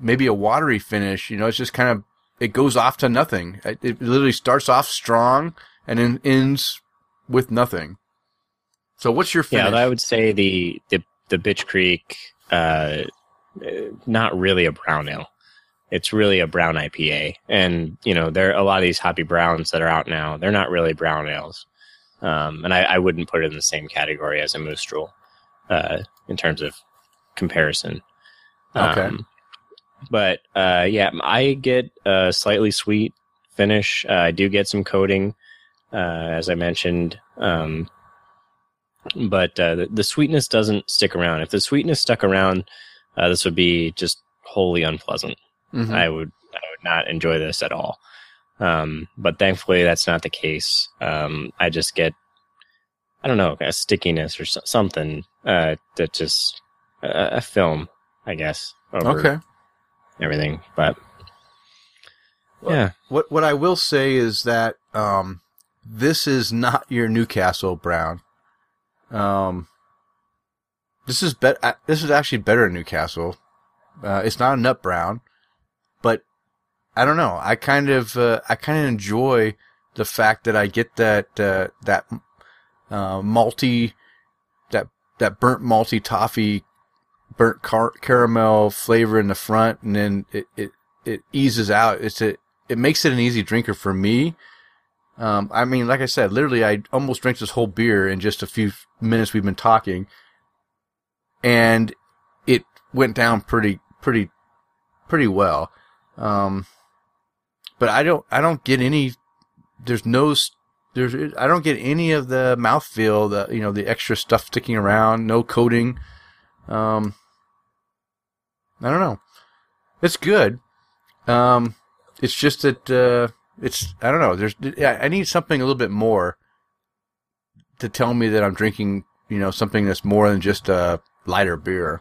maybe a watery finish. You know, it's just kind of... It goes off to nothing. It, it literally starts off strong and then ends with nothing. So what's your finish? Yeah, I would say the the, the Bitch Creek, uh, not really a brown ale. It's really a brown I P A. And, you know, there are a lot of these hoppy browns that are out now. They're not really brown ales. Um, and I, I wouldn't put it in the same category as a Moose Drool uh, in terms of comparison. Okay. Um, but, uh, yeah, I get a slightly sweet finish. Uh, I do get some coating, uh, as I mentioned. Um But uh, the, the sweetness doesn't stick around. If the sweetness stuck around, uh, this would be just wholly unpleasant. Mm-hmm. I would I would not enjoy this at all. Um, but thankfully, that's not the case. Um, I just get, I don't know, a stickiness or so, something uh, that just, uh, a film, I guess, over okay. everything. But, well, yeah. What, what I will say is that um, this is not your Newcastle Brown. Um, this is bet. This is actually better in Newcastle. Uh, it's not a nut brown, but I don't know. I kind of, uh, I kind of enjoy the fact that I get that uh, that uh, malty, that that burnt malty toffee, burnt car- caramel flavor in the front, and then it, it, it eases out. It's a, it makes it an easy drinker for me. Um, I mean, like I said, literally, I almost drank this whole beer in just a few minutes we've been talking, and it went down pretty, pretty, pretty well. Um, but I don't, I don't get any. There's no, there's, I don't get any of the mouthfeel, the you know, the extra stuff sticking around, no coating. Um, I don't know. It's good. Um, it's just that. Uh, It's, I don't know, there's, I need something a little bit more to tell me that I'm drinking, you know, something that's more than just a lighter beer.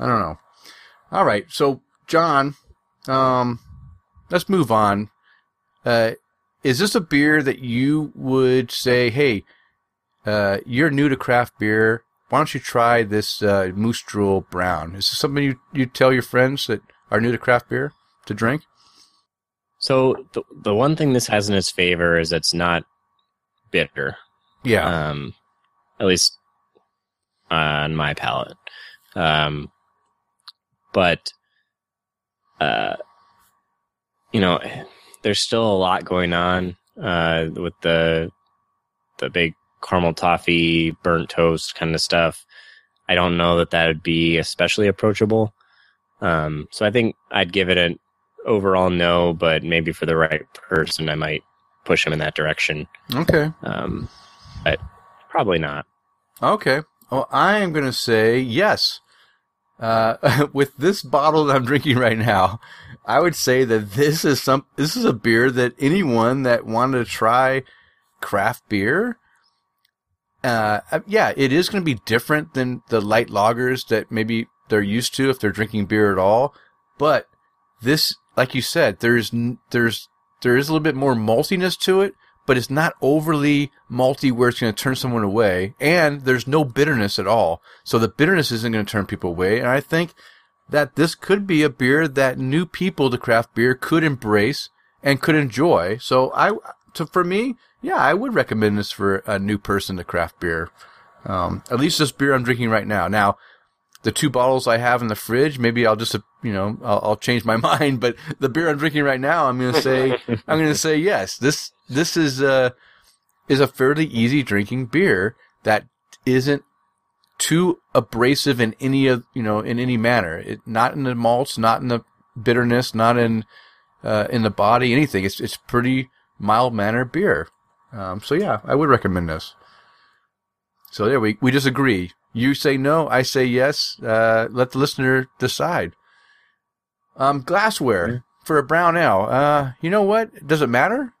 I don't know. All right. So, John, um, let's move on. Uh, is this a beer that you would say, hey, uh, you're new to craft beer. Why don't you try this, uh, Moose Drool Brown? Is this something you, you tell your friends that are new to craft beer to drink? So the the one thing this has in its favor is it's not bitter. Yeah. Um, at least on my palate. Um, but, uh, you know, there's still a lot going on uh, with the the big caramel toffee, burnt toast kind of stuff. I don't know that that would be especially approachable. Um, so I think I'd give it an overall no, but maybe for the right person, I might push him in that direction. Okay. Um, but probably not. Okay. Well, I am going to say yes. Uh, with this bottle that I'm drinking right now, I would say that this is some, this is a beer that anyone that wanted to try craft beer, uh, yeah, it is going to be different than the light lagers that maybe they're used to if they're drinking beer at all. But this, like you said, there's, there's, there is a little bit more maltiness to it, but it's not overly malty where it's going to turn someone away. And there's no bitterness at all. So the bitterness isn't going to turn people away. And I think that this could be a beer that new people to craft beer could embrace and could enjoy. So I, to, for me, yeah, I would recommend this for a new person to craft beer. Um, at least this beer I'm drinking right now. Now, the two bottles I have in the fridge, maybe I'll just, you know, I'll, I'll change my mind. But the beer I'm drinking right now, I'm going to say, I'm going to say yes. This, this is a, is a fairly easy drinking beer that isn't too abrasive in any of, you know, in any manner. It, not in the malts, not in the bitterness, not in, uh, in the body, anything. It's, it's pretty mild mannered beer. Um, so yeah, I would recommend this. So there we, we disagree. You say no, I say yes. Uh, let the listener decide. Um, glassware mm-hmm. for a brown ale. Uh, you know what? Does it matter?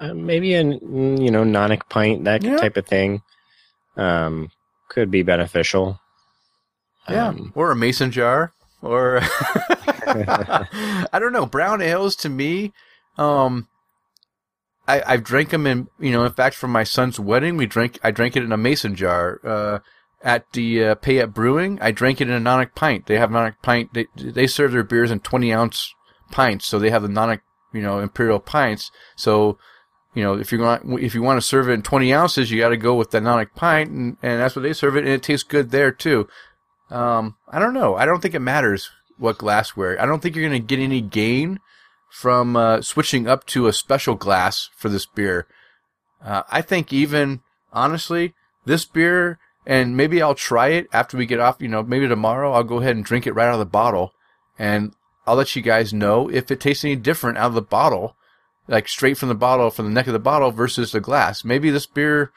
Uh, maybe a you know nonic pint, that yeah. type of thing, um, could be beneficial. Yeah, um, or a mason jar, or I don't know. Brown ales to me, um, I, I've drank them in you know. In fact, for my son's wedding, we drank. I drank it in a mason jar. Uh, At the uh, Payette Brewing, I drank it in a nonic pint. They have nonic pint. They they serve their beers in twenty ounce pints, so they have the nonic, you know, imperial pints. So, you know, if you're going, if you want to serve it in twenty ounces, you got to go with the nonic pint, and, and that's what they serve it, and it tastes good there too. Um, I don't know. I don't think it matters what glassware. I don't think you're going to get any gain from uh, switching up to a special glass for this beer. Uh, I think even honestly, this beer. And maybe I'll try it after we get off, you know, maybe tomorrow I'll go ahead and drink it right out of the bottle. And I'll let you guys know if it tastes any different out of the bottle, like straight from the bottle, from the neck of the bottle versus the glass. Maybe this beer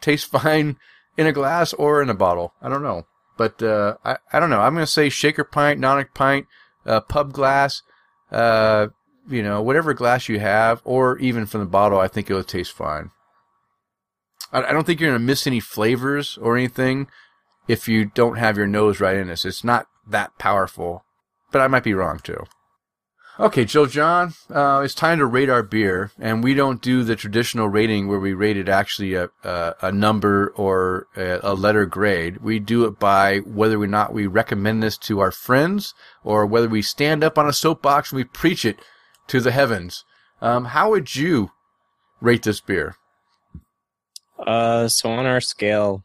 tastes fine in a glass or in a bottle. I don't know. But uh, I, I don't know. I'm going to say shaker pint, nonic pint, uh, pub glass, uh, you know, whatever glass you have, or even from the bottle, I think it'll taste fine. I don't think you're going to miss any flavors or anything if you don't have your nose right in this. It's not that powerful, but I might be wrong too. Okay, Joe John, uh, it's time to rate our beer, and we don't do the traditional rating where we rated actually a, a, a number or a, a letter grade. We do it by whether or not we recommend this to our friends or whether we stand up on a soapbox and we preach it to the heavens. Um, how would you rate this beer? Uh, so on our scale,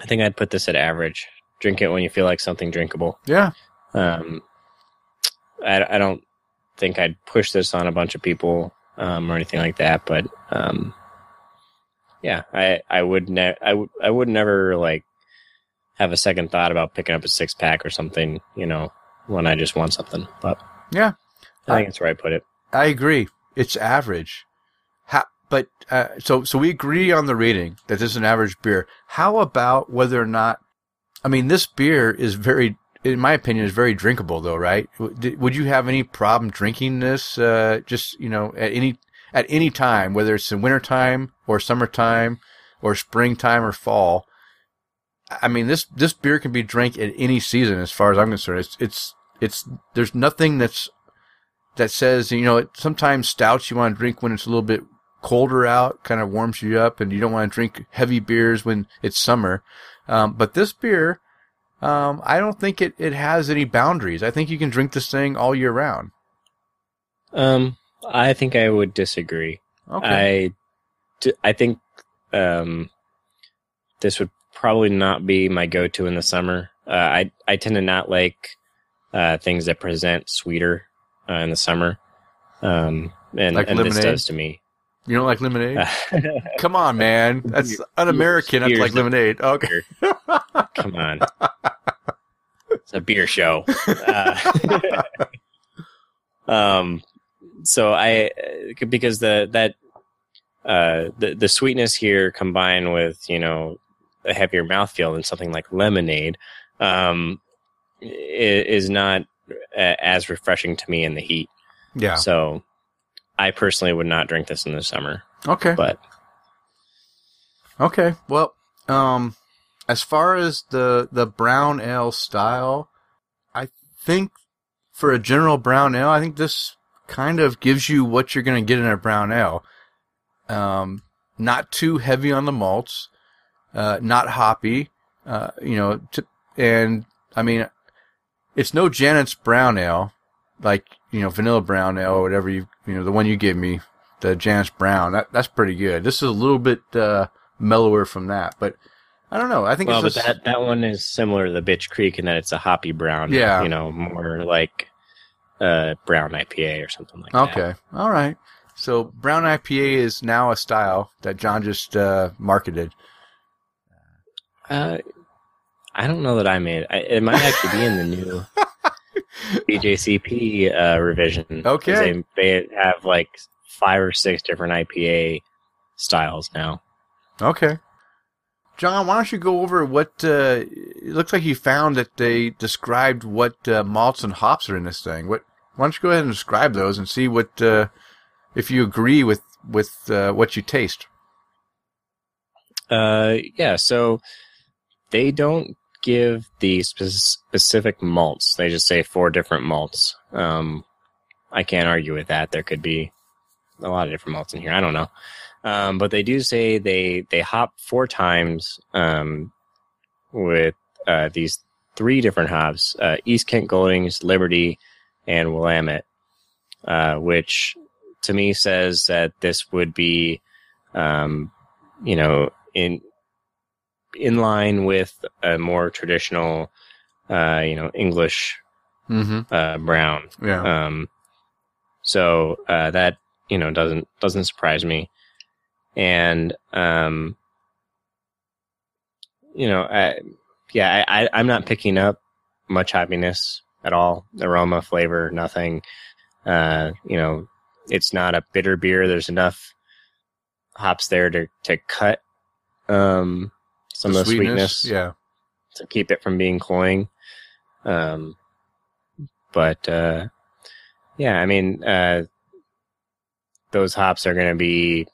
I think I'd put this at average. Drink it when you feel like something drinkable. Yeah. Um, I, I don't think I'd push this on a bunch of people, um, or anything like that. But, um, yeah, I, I would never, I would, I would never like have a second thought about picking up a six pack or something, you know, when I just want something. But yeah, I think I, that's where I put it. I agree. It's average. But uh, so so we agree on the rating that this is an average beer. How about whether or not? I mean, this beer is very, in my opinion, is very drinkable, though, right? Would you have any problem drinking this? Uh, just you know, at any at any time, whether it's in wintertime or summertime or springtime or fall. I mean, this this beer can be drank at any season, as far as I'm concerned. It's it's it's there's nothing that's that says you know. It, sometimes stouts you want to drink when it's a little bit colder out, kind of warms you up, and you don't want to drink heavy beers when it's summer. Um, but this beer, um, I don't think it, it has any boundaries. I think you can drink this thing all year round. Um, I think I would disagree. Okay. I, I think um, this would probably not be my go-to in the summer. Uh, I, I tend to not like uh, things that present sweeter uh, in the summer. Um, and like and lemonade? This does to me. You don't like lemonade? Come on, man. That's un-American. That's like lemonade. Oh, okay. Come on. It's a beer show. Uh, um, so I, because the, that, uh, the, the sweetness here combined with, you know, a heavier mouthfeel than something like lemonade, um, is not as refreshing to me in the heat. Yeah. So I personally would not drink this in the summer. Okay. But okay. Well, um, as far as the, the brown ale style, I think for a general brown ale, I think this kind of gives you what you're going to get in a brown ale. Um, not too heavy on the malts, uh, not hoppy, uh, you know, t- and I mean, it's no Janet's brown ale, like, you know, vanilla brown ale or whatever you, you know, the one you gave me, the Janet's brown, that, that's pretty good. This is a little bit, uh, mellower from that, but I don't know. I think well, it's but a, that, that one is similar to the Bitch Creek in that it's a hoppy brown, yeah. you know, more like, uh, brown I P A or something like okay. that. Okay. All right. So brown I P A is now a style that John just, uh, marketed. Uh, I don't know that I made it. I, it might actually be in the new B J C P uh, revision. Okay. They, they have like five or six different I P A styles now. Okay. John, why don't you go over what, uh, it looks like you found that they described what uh, malts and hops are in this thing. What? Why don't you go ahead and describe those and see what, uh, if you agree with, with uh, what you taste. Uh, yeah, so they don't give the specific malts. They just say four different malts. Um, I can't argue with that. There could be a lot of different malts in here. I don't know. Um, but they do say they, they hop four times um, with uh, these three different hops, uh, East Kent Goldings, Liberty, and Willamette, uh, which to me says that this would be, um, you know, in... in line with a more traditional, uh, you know, English mm-hmm. uh, brown. Yeah. Um, so uh, that, you know, doesn't doesn't surprise me. And, um, you know, I, yeah, I, I, I'm not picking up much hoppiness at all. Aroma, flavor, nothing. Uh, you know, it's not a bitter beer. There's enough hops there to, to cut Um some of the sweetness, sweetness yeah. to keep it from being cloying. Um, but, uh, yeah, I mean, uh, those hops are going to be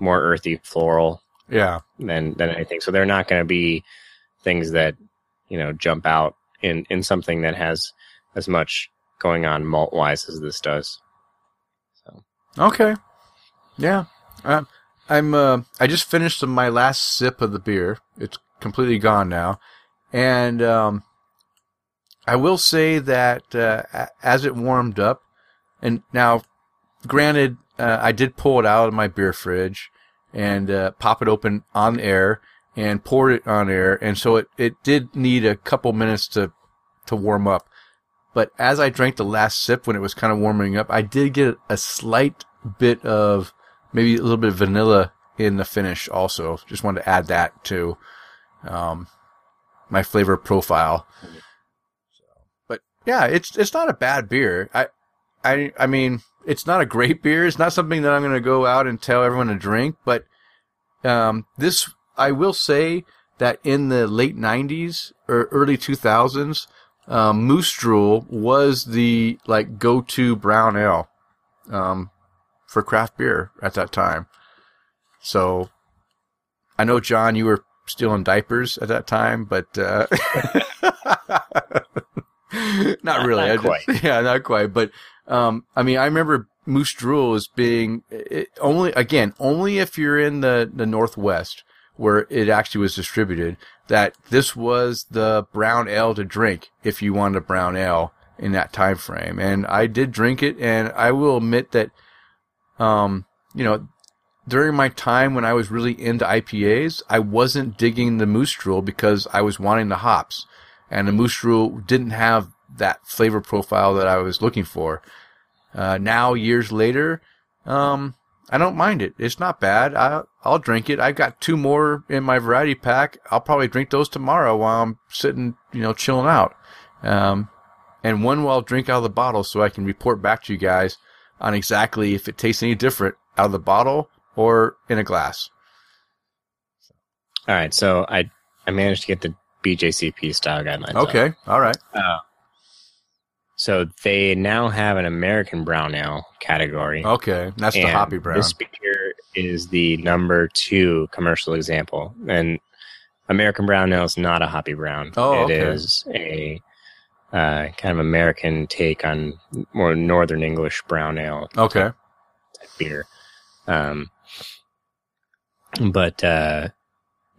more earthy, floral yeah. than, than anything. So they're not going to be things that, you know, jump out in, in something that has as much going on malt-wise as this does. So. Okay. Yeah. Uh- I'm, uh, I just finished my last sip of the beer. It's completely gone now. And, um, I will say that, uh, as it warmed up, and now, granted, uh, I did pull it out of my beer fridge and, uh, pop it open on air and pour it on air. And so it, it did need a couple minutes to, to warm up. But as I drank the last sip when it was kind of warming up, I did get a slight bit of, maybe a little bit of vanilla in the finish also. Just wanted to add that to um, my flavor profile. But yeah, it's it's not a bad beer. I I I mean, it's not a great beer. It's not something that I'm going to go out and tell everyone to drink. But um, this, I will say that in the late nineties or early two thousands, um, Moose Drool was the like go-to brown ale. Um for craft beer at that time. So I know, John, you were still in diapers at that time, but uh, not, not really. Not quite. Just, yeah, not quite. But um, I mean, I remember Moose Drool as being it, only, again, only if you're in the, the Northwest where it actually was distributed, that this was the brown ale to drink if you wanted a brown ale in that time frame. And I did drink it, and I will admit that Um, you know, during my time when I was really into I P As, I wasn't digging the Moose Drool because I was wanting the hops, and the Moose Drool didn't have that flavor profile that I was looking for. Uh, now, years later, um, I don't mind it. It's not bad. I, I'll drink it. I've got two more in my variety pack. I'll probably drink those tomorrow while I'm sitting, you know, chilling out. Um, and one will drink out of the bottle so I can report back to you guys on exactly if it tastes any different out of the bottle or in a glass. All right. So I, I managed to get the B J C P style guidelines. Okay. Up. All right. Uh, so they now have an American brown ale category. Okay. That's the hoppy brown. This beer is the number two commercial example. And American brown ale is not a hoppy brown. Oh, okay. It is a uh, kind of American take on more Northern English brown ale. Okay. Type, type beer. Um, but, uh,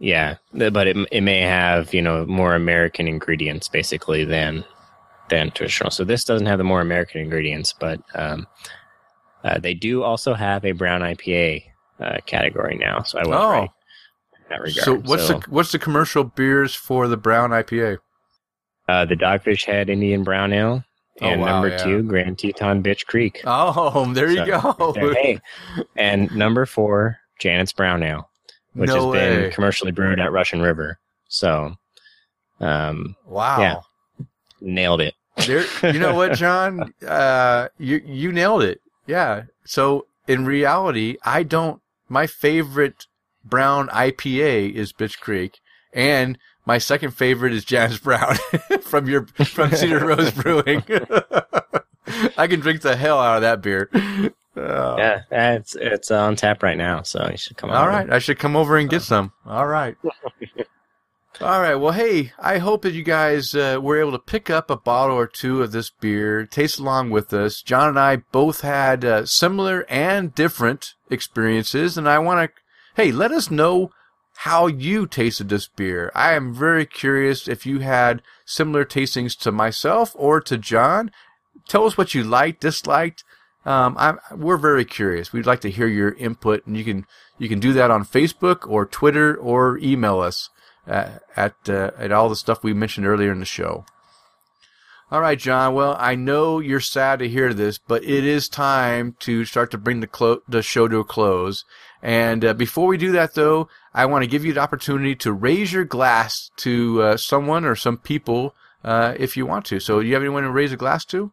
yeah, but it it may have, you know, more American ingredients basically than than traditional. So this doesn't have the more American ingredients, but um, uh, they do also have a brown I P A uh, category now. So I went oh. right in that regard. So what's so, the what's the commercial beers for the brown I P A? Uh, the Dogfish Head Indian Brown Ale. And oh, wow, number yeah. two, Grand Teton Bitch Creek. Oh, there you so, go. There, hey. And number four, Janet's Brown Ale, which no has way. been commercially brewed at Russian River. So, um, wow, yeah, nailed it. There, you know what, John? Uh, you you nailed it. Yeah. So in reality, I don't. My favorite brown I P A is Bitch Creek, and my second favorite is Janice Brown from your from Cedar Rose Brewing. I can drink the hell out of that beer. Oh. Yeah, it's it's on tap right now, so you should come over. All right, I should come over and get some. All right. All right, well, hey, I hope that you guys uh, were able to pick up a bottle or two of this beer, taste along with us. John and I both had uh, similar and different experiences, and I want to, hey, let us know how you tasted this beer. I am very curious if you had similar tastings to myself or to John. Tell us what you liked, disliked. Um, I'm, we're very curious. We'd like to hear your input, and you can you can do that on Facebook or Twitter or email us uh, at uh, at all the stuff we mentioned earlier in the show. All right, John. Well, I know you're sad to hear this, but it is time to start to bring the clo- the show to a close. And uh, before we do that, though, I want to give you the opportunity to raise your glass to uh, someone or some people uh, if you want to. So do you have anyone to raise a glass to?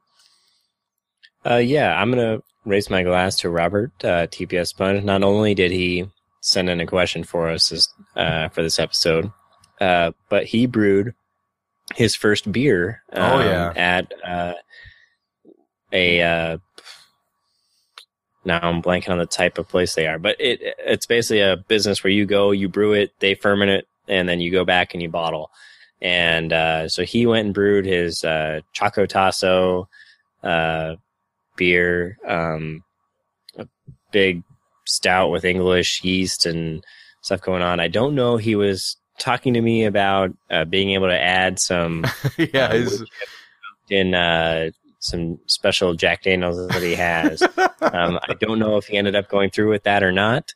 Uh, yeah, I'm going to raise my glass to Robert, uh, T P S Sponge. Not only did he send in a question for us this, uh, for this episode, uh, but he brewed his first beer um, oh, yeah. at uh, a... Uh, Now I'm blanking on the type of place they are, but it it's basically a business where you go, you brew it, they ferment it, and then you go back and you bottle. And uh, so he went and brewed his uh, Choco Tasso uh, beer, um, a big stout with English yeast and stuff going on. I don't know. He was talking to me about uh, being able to add some yeah, uh, his... in. Uh, some special Jack Daniels that he has. um, I don't know if he ended up going through with that or not.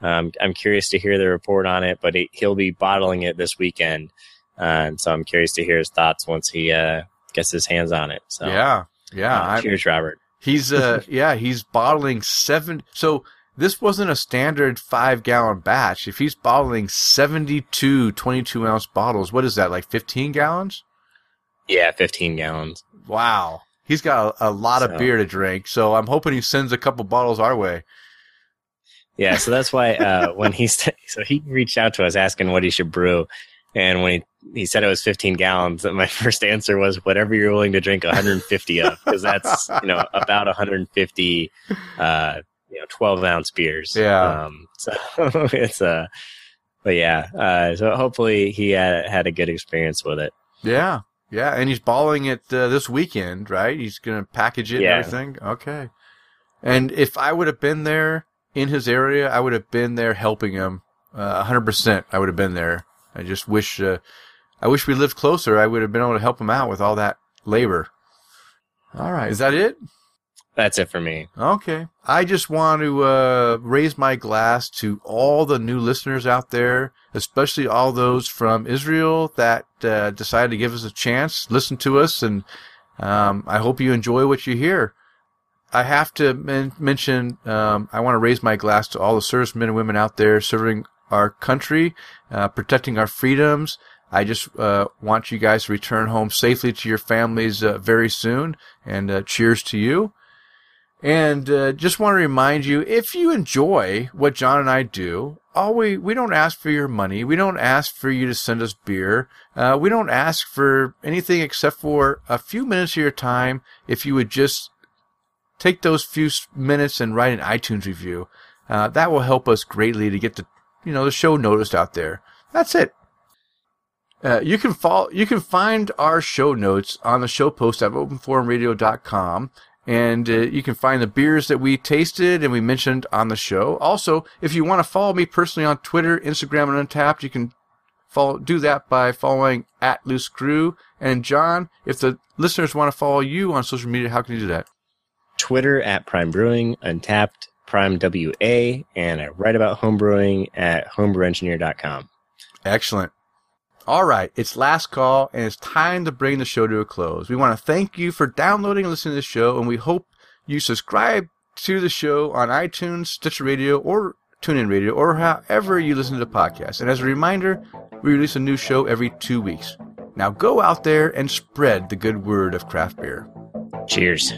Um, I'm curious to hear the report on it, but he, he'll be bottling it this weekend. Uh, and so I'm curious to hear his thoughts once he uh, gets his hands on it. So yeah, yeah. Uh, cheers, I, Robert. He's uh, yeah, he's bottling seven. So this wasn't a standard five-gallon batch. If he's bottling seventy-two twenty-two-ounce bottles, what is that, like fifteen gallons? Yeah, fifteen gallons. Wow. He's got a, a lot so, of beer to drink, so I'm hoping he sends a couple bottles our way. Yeah, so that's why uh, when he st- so he reached out to us asking what he should brew, and when he, he said it was fifteen gallons, my first answer was whatever you're willing to drink one hundred fifty of, because that's you know about one hundred fifty uh, you know twelve ounce beers. Yeah. Um, so it's a, uh, but yeah, uh, so hopefully he had, had a good experience with it. Yeah. Yeah, and he's bottling it uh, this weekend, right? He's going to package it yeah. and everything? Okay. And if I would have been there in his area, I would have been there helping him uh, one hundred percent. I would have been there. I just wish uh, I wish we lived closer. I would have been able to help him out with all that labor. All right. Is that it? That's it for me. Okay. I just want to uh, raise my glass to all the new listeners out there, especially all those from Israel that uh, decided to give us a chance, listen to us, and um, I hope you enjoy what you hear. I have to men mention, um, I want to raise my glass to all the servicemen and women out there serving our country, uh, protecting our freedoms. I just uh, want you guys to return home safely to your families uh, very soon, and uh, cheers to you. And uh, just want to remind you, if you enjoy what John and I do, all we, we don't ask for your money. We don't ask for you to send us beer. Uh, we don't ask for anything except for a few minutes of your time, if you would just take those few minutes and write an iTunes review. Uh, that will help us greatly to get the, you know, the show noticed out there. That's it. Uh, you can follow, you can find our show notes on the show post at open forum radio dot com, and uh, you can find the beers that we tasted and we mentioned on the show. Also, if you want to follow me personally on Twitter, Instagram, and Untappd, you can follow, do that by following at Loose Crew. And John, if the listeners want to follow you on social media, how can you do that? Twitter at Prime Brewing, Untappd, Prime W A, and I write about homebrewing at homebrew engineer dot com. Excellent. All right, it's last call, and it's time to bring the show to a close. We want to thank you for downloading and listening to the show, and we hope you subscribe to the show on iTunes, Stitcher Radio, or TuneIn Radio, or however you listen to the podcast. And as a reminder, we release a new show every two weeks. Now go out there and spread the good word of craft beer. Cheers.